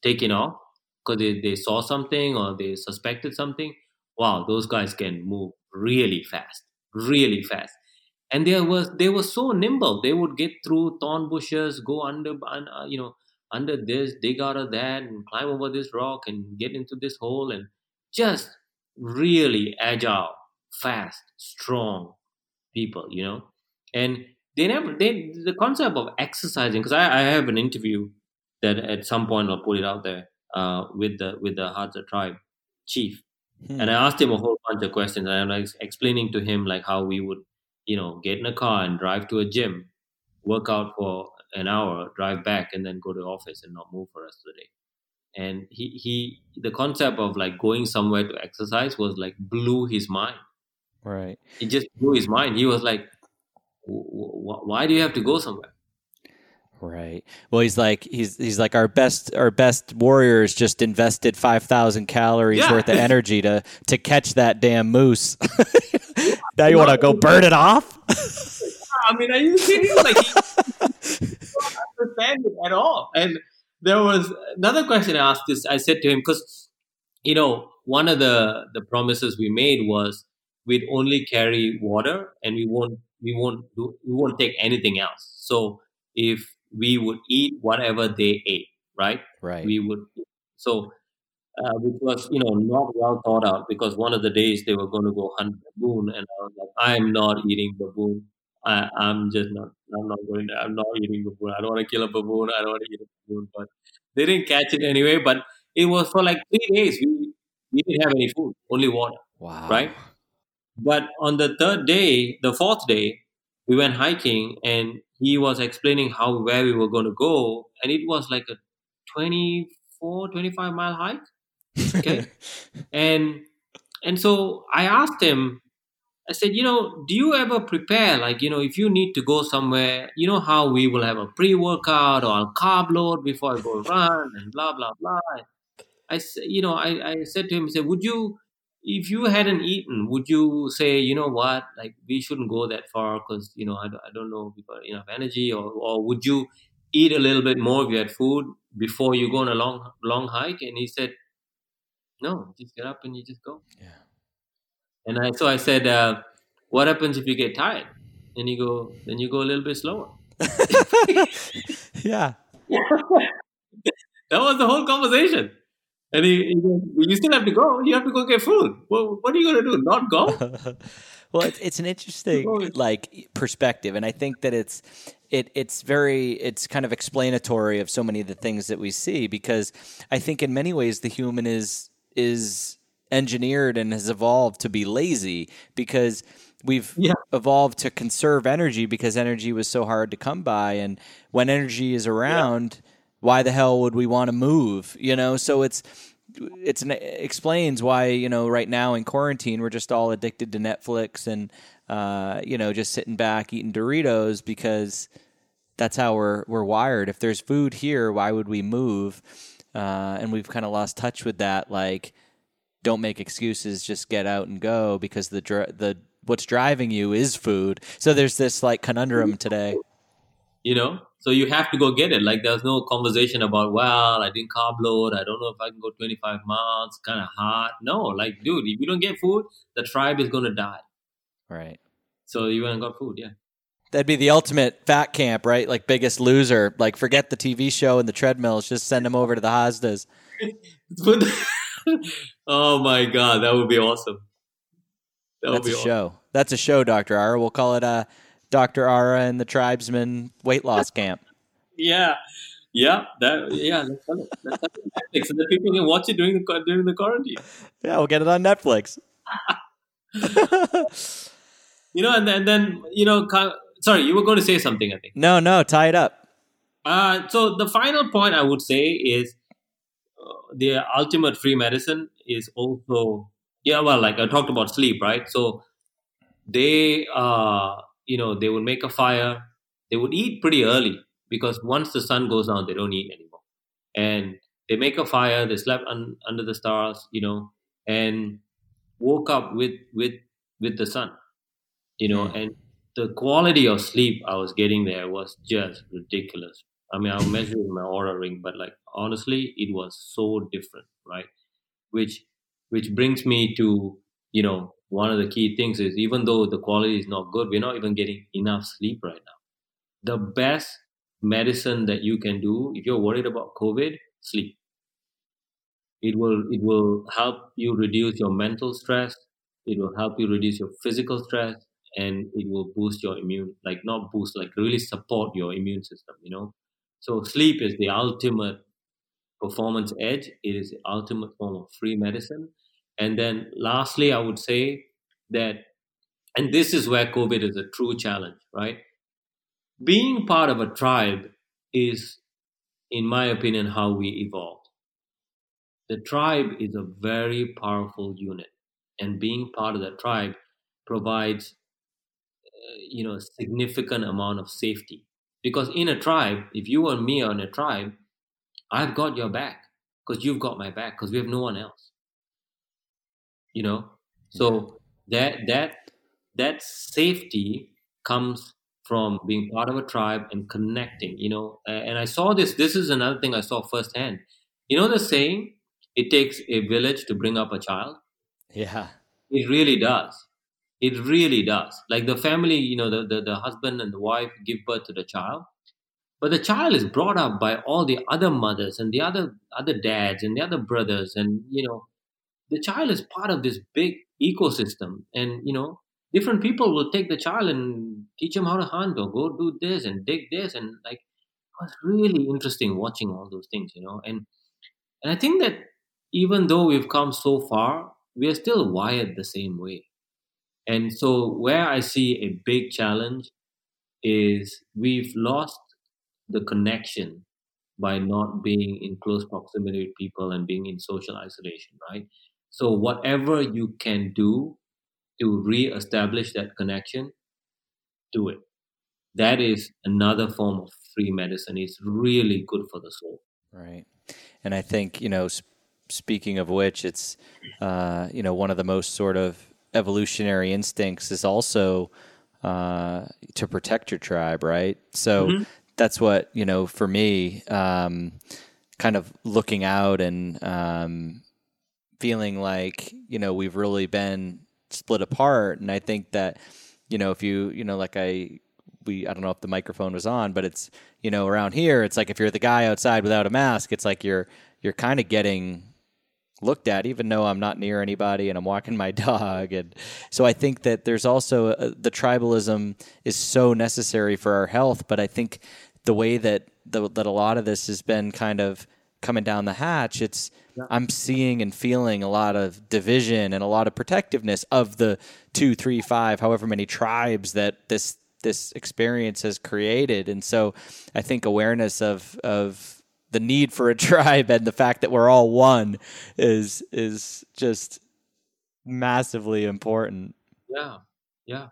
taking off, because they, they saw something or they suspected something, wow, those guys can move really fast, really fast. And they were they were so nimble. They would get through thorn bushes, go under, you know, under this, dig out of that, and climb over this rock and get into this hole, and just really agile, fast, strong people, you know. And they never they the concept of exercising, because I, I have an interview that at some point I'll put it out there uh, with the with the Hadza tribe chief, hmm. and I asked him a whole bunch of questions, and I'm like explaining to him like how we would, you know, get in a car and drive to a gym, work out for an hour, drive back, and then go to the office and not move for the rest of the day. And he, he, the concept of like going somewhere to exercise was like blew his mind. Right. It just blew his mind. He was like, why do you have to go somewhere? Right. Well, he's like he's he's like our best our best warriors just invested five thousand calories yeah. worth of energy to to catch that damn moose. Now you want to go burn it off? I mean, are you kidding? Like, he, he don't understand it at all. And there was another question I asked this. I said to him, because you know, one of the the promises we made was we'd only carry water, and we won't we won't do, we won't take anything else. So if we would eat whatever they ate, right? Right. We would. So, uh, which was, you know, not well thought out, because one of the days they were going to go hunt baboon, and I was like, I'm not eating baboon. I, I'm just not, I'm not going to, I'm not eating baboon. I don't want to kill a baboon. I don't want to eat a baboon. But they didn't catch it anyway. But it was for like three days. We, we didn't have any food, only water. Wow. Right. But on the third day, the fourth day, we went hiking, and he was explaining how, where we were going to go. And it was like a twenty-four, twenty-five mile hike. Okay. and, and so I asked him, I said, you know, do you ever prepare? Like, you know, if you need to go somewhere, you know how we will have a pre-workout, or I'll carb load before I go run, and blah, blah, blah. I said, you know, I, I said to him, I said, would you, if you hadn't eaten, would you say, you know what, like we shouldn't go that far because, you know, I, I don't know if we've got enough energy, or, or would you eat a little bit more if you had food before you go on a long, long hike? And he said, no, just get up and you just go. Yeah. And I, so I said, uh, what happens if you get tired? And you go, then you go a little bit slower. yeah. That was the whole conversation. And he, he goes, you still have to go. You have to go get food. Well, what are you going to do? Not go? Well, it's, it's an interesting like perspective, and I think that it's it it's very it's kind of explanatory of so many of the things that we see, because I think in many ways the human is is engineered and has evolved to be lazy, because we've yeah. evolved to conserve energy because energy was so hard to come by, and when energy is around. Yeah. Why the hell would we want to move? You know, so it's it's an, it explains why, you know, right now in quarantine, we're just all addicted to Netflix and, uh, you know, just sitting back eating Doritos, because that's how we're we're wired. If there's food here, why would we move? Uh, and we've kind of lost touch with that. Like, don't make excuses, just get out and go, because the dr- the what's driving you is food. So there's this like conundrum today, you know. So you have to go get it. Like, there's no conversation about, well, I didn't carb load, I don't know if I can go twenty-five miles, it's kind of hard. No, like, dude, if you don't get food, the tribe is going to die. Right. So you haven't got food, yeah. That'd be the ultimate fat camp, right? Like Biggest Loser. Like, forget the T V show and the treadmills. Just send them over to the Hazzas. Oh, my God. That would be awesome. That That's would be a awesome. show. That's a show, Doctor Ara. We'll call it uh, Doctor Ara and the Tribesman Weight Loss Camp. Yeah. Yeah. That, yeah. That's funny. That's funny. Netflix. So that people can watch it during the, during the quarantine. Yeah, we'll get it on Netflix. You know, and then, and then you know... Kind of, sorry, you were going to say something, I think. No, no, tie it up. Uh, so the final point I would say is uh, the ultimate free medicine is also, yeah, well, like I talked about sleep, right? So they, uh, you know, they would make a fire. They would eat pretty early because once the sun goes down, they don't eat anymore. And they make a fire. They slept un- under the stars, you know, and woke up with, with, with the sun, you know, yeah. and the quality of sleep I was getting there was just ridiculous. I mean, I measured my Oura Ring, but like, honestly, it was so different, right? Which, which brings me to, you know, one of the key things is, even though the quality is not good, we're not even getting enough sleep right now. The best medicine that you can do, if you're worried about COVID, sleep. It will, it will help you reduce your mental stress. It will help you reduce your physical stress. And it will boost your immune, like not boost, like really support your immune system, you know. So sleep is the ultimate performance edge. It is the ultimate form of free medicine. And then lastly, I would say that, and this is where COVID is a true challenge, right? Being part of a tribe is, in my opinion, how we evolved. The tribe is a very powerful unit. And being part of the tribe provides you know, significant amount of safety. Because in a tribe, if you and me are in a tribe, I've got your back because you've got my back because we have no one else. You know, so that that that safety comes from being part of a tribe and connecting, you know. And I saw this, this is another thing I saw firsthand. You know the saying, it takes a village to bring up a child? Yeah. It really does. It really does. Like the family, you know, the, the, the husband and the wife give birth to the child. But the child is brought up by all the other mothers and the other other dads and the other brothers. And, you know, the child is part of this big ecosystem. And, you know, different people will take the child and teach him how to hunt or go do this and dig this. And like, it was really interesting watching all those things, you know. And, and I think that even though we've come so far, we are still wired the same way. And so where I see a big challenge is we've lost the connection by not being in close proximity with people and being in social isolation, right? So whatever you can do to reestablish that connection, do it. That is another form of free medicine. It's really good for the soul. Right. And I think, you know, sp- speaking of which, it's, uh, you know, one of the most sort of evolutionary instincts is also uh, to protect your tribe, right? So mm-hmm. that's what, you know, for me, um, kind of looking out and um, feeling like, you know, we've really been split apart. And I think that, you know, if you, you know, like I, we, I don't know if the microphone was on, but it's, you know, around here, it's like if you're the guy outside without a mask, it's like you're, you're kind of getting looked at, even though I'm not near anybody and I'm walking my dog. And so I think that there's also a, the tribalism is so necessary for our health. But I think the way that the, that a lot of this has been kind of coming down the hatch, it's yeah. I'm seeing and feeling a lot of division and a lot of protectiveness of the two, three, five, however many tribes that this, this experience has created. And so I think awareness of, of, the need for a tribe and the fact that we're all one is is just massively important. Yeah, yeah.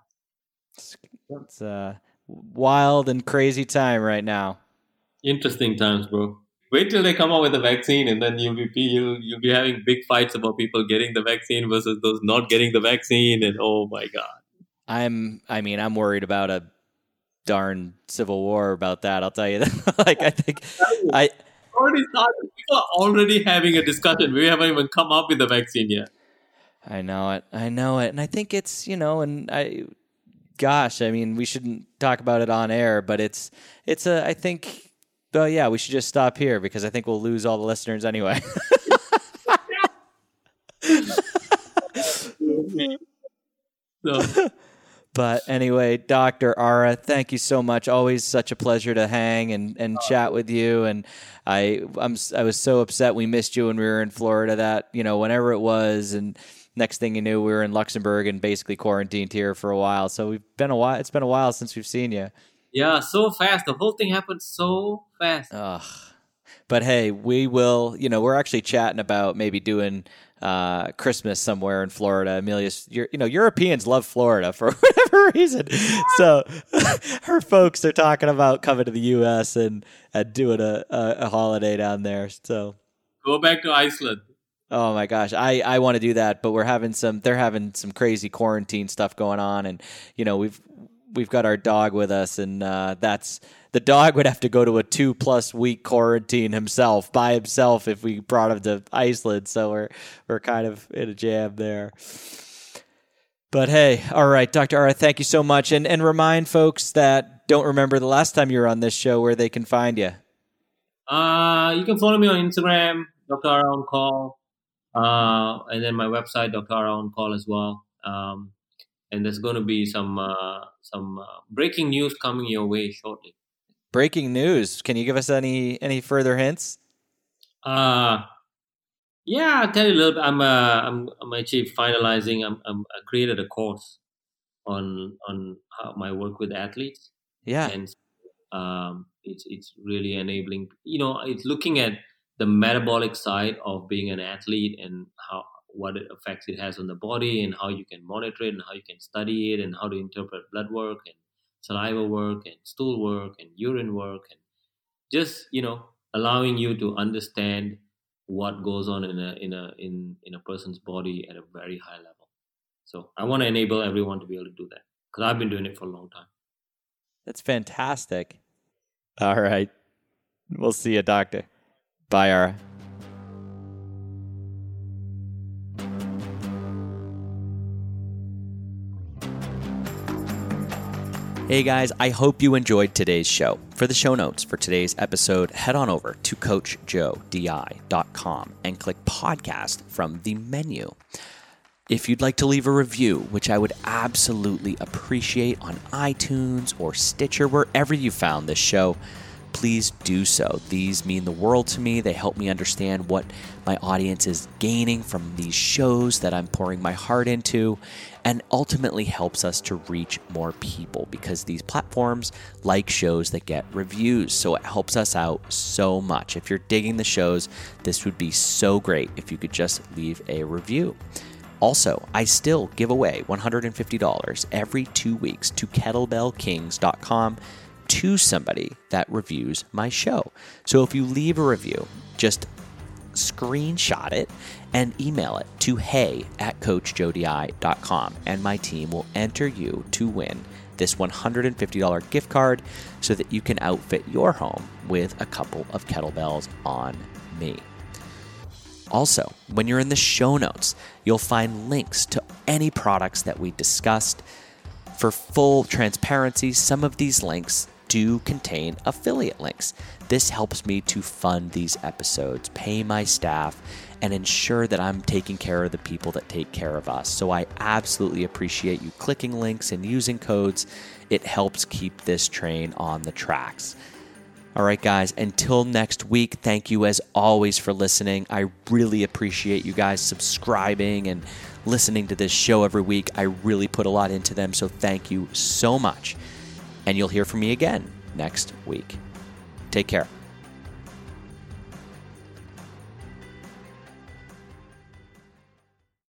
It's, it's a wild and crazy time right now. Interesting times, bro. Wait till they come out with a vaccine, and then you'll be you'll, you'll be having big fights about people getting the vaccine versus those not getting the vaccine, and oh my god. I'm I mean I'm worried about a darn civil war about that. I'll tell you that. like I think I already started. People are already having a discussion. We haven't even come up with the vaccine yet. I know it. I know it. And I think it's, you know, and I gosh, I mean, we shouldn't talk about it on air, but it's it's a I think oh yeah, we should just stop here because I think we'll lose all the listeners anyway. so. But anyway, Doctor Ara, thank you so much. Always such a pleasure to hang and, and oh. chat with you. And I I'm I was so upset we missed you when we were in Florida. That you know whenever it was, and next thing you knew, we were in Luxembourg and basically quarantined here for a while. So we've been a while. It's been a while since we've seen you. Yeah, so fast. The whole thing happened so fast. Ugh. But hey, we will. You know, we're actually chatting about maybe doing uh Christmas somewhere in Florida. Amelia's you know Europeans love Florida for whatever reason, so her folks are talking about coming to the U S and, and doing a, a, a holiday down there. So go back to Iceland. Oh my gosh, I I want to do that, but we're having some they're having some crazy quarantine stuff going on, and you know we've we've got our dog with us, and uh that's the dog would have to go to a two plus week quarantine himself by himself if we brought him to Iceland. So we're, we're kind of in a jam there, but hey, all right, Doctor Ara, thank you so much. And, and remind folks that don't remember the last time you were on this show where they can find you. Uh, you can follow me on Instagram, Doctor Ara on Call. Uh, and then my website, Doctor Ara on Call as well. Um, and there's going to be some, uh, some uh, breaking news coming your way shortly. Breaking news. Can you give us any, any further hints? Uh, yeah, I'll tell you a little bit. I'm, uh, I'm, I'm actually finalizing. I'm, I'm, I created a course on, on how my work with athletes. Yeah. And, um, it's, it's really enabling, you know, it's looking at the metabolic side of being an athlete and how, what effects it has on the body and how you can monitor it and how you can study it and how to interpret blood work and saliva work and stool work and urine work, and just, you know, allowing you to understand what goes on in a in a in, in a person's body at a very high level. So I want to enable everyone to be able to do that because I've been doing it for a long time. That's fantastic. All right. We'll see you, doctor. Bye, Ara. Hey guys, I hope you enjoyed today's show. For the show notes for today's episode, head on over to coach joe d i dot com and click podcast from the menu. If you'd like to leave a review, which I would absolutely appreciate on iTunes or Stitcher, wherever you found this show, please do so. These mean the world to me. They help me understand what my audience is gaining from these shows that I'm pouring my heart into, and ultimately helps us to reach more people because these platforms like shows that get reviews. So it helps us out so much. If you're digging the shows, this would be so great if you could just leave a review. Also, I still give away one hundred fifty dollars every two weeks to kettlebell kings dot com to somebody that reviews my show. So if you leave a review, just screenshot it and email it to hey at coach jodi dot com, and my team will enter you to win this one hundred fifty dollars gift card so that you can outfit your home with a couple of kettlebells on me. Also, when you're in the show notes, you'll find links to any products that we discussed. For full transparency, some of these links do contain affiliate links. This helps me to fund these episodes, pay my staff, and ensure that I'm taking care of the people that take care of us. So I absolutely appreciate you clicking links and using codes. It helps keep this train on the tracks. All right, guys, until next week, thank you as always for listening. I really appreciate you guys subscribing and listening to this show every week. I really put a lot into them, so thank you so much. And you'll hear from me again next week. Take care.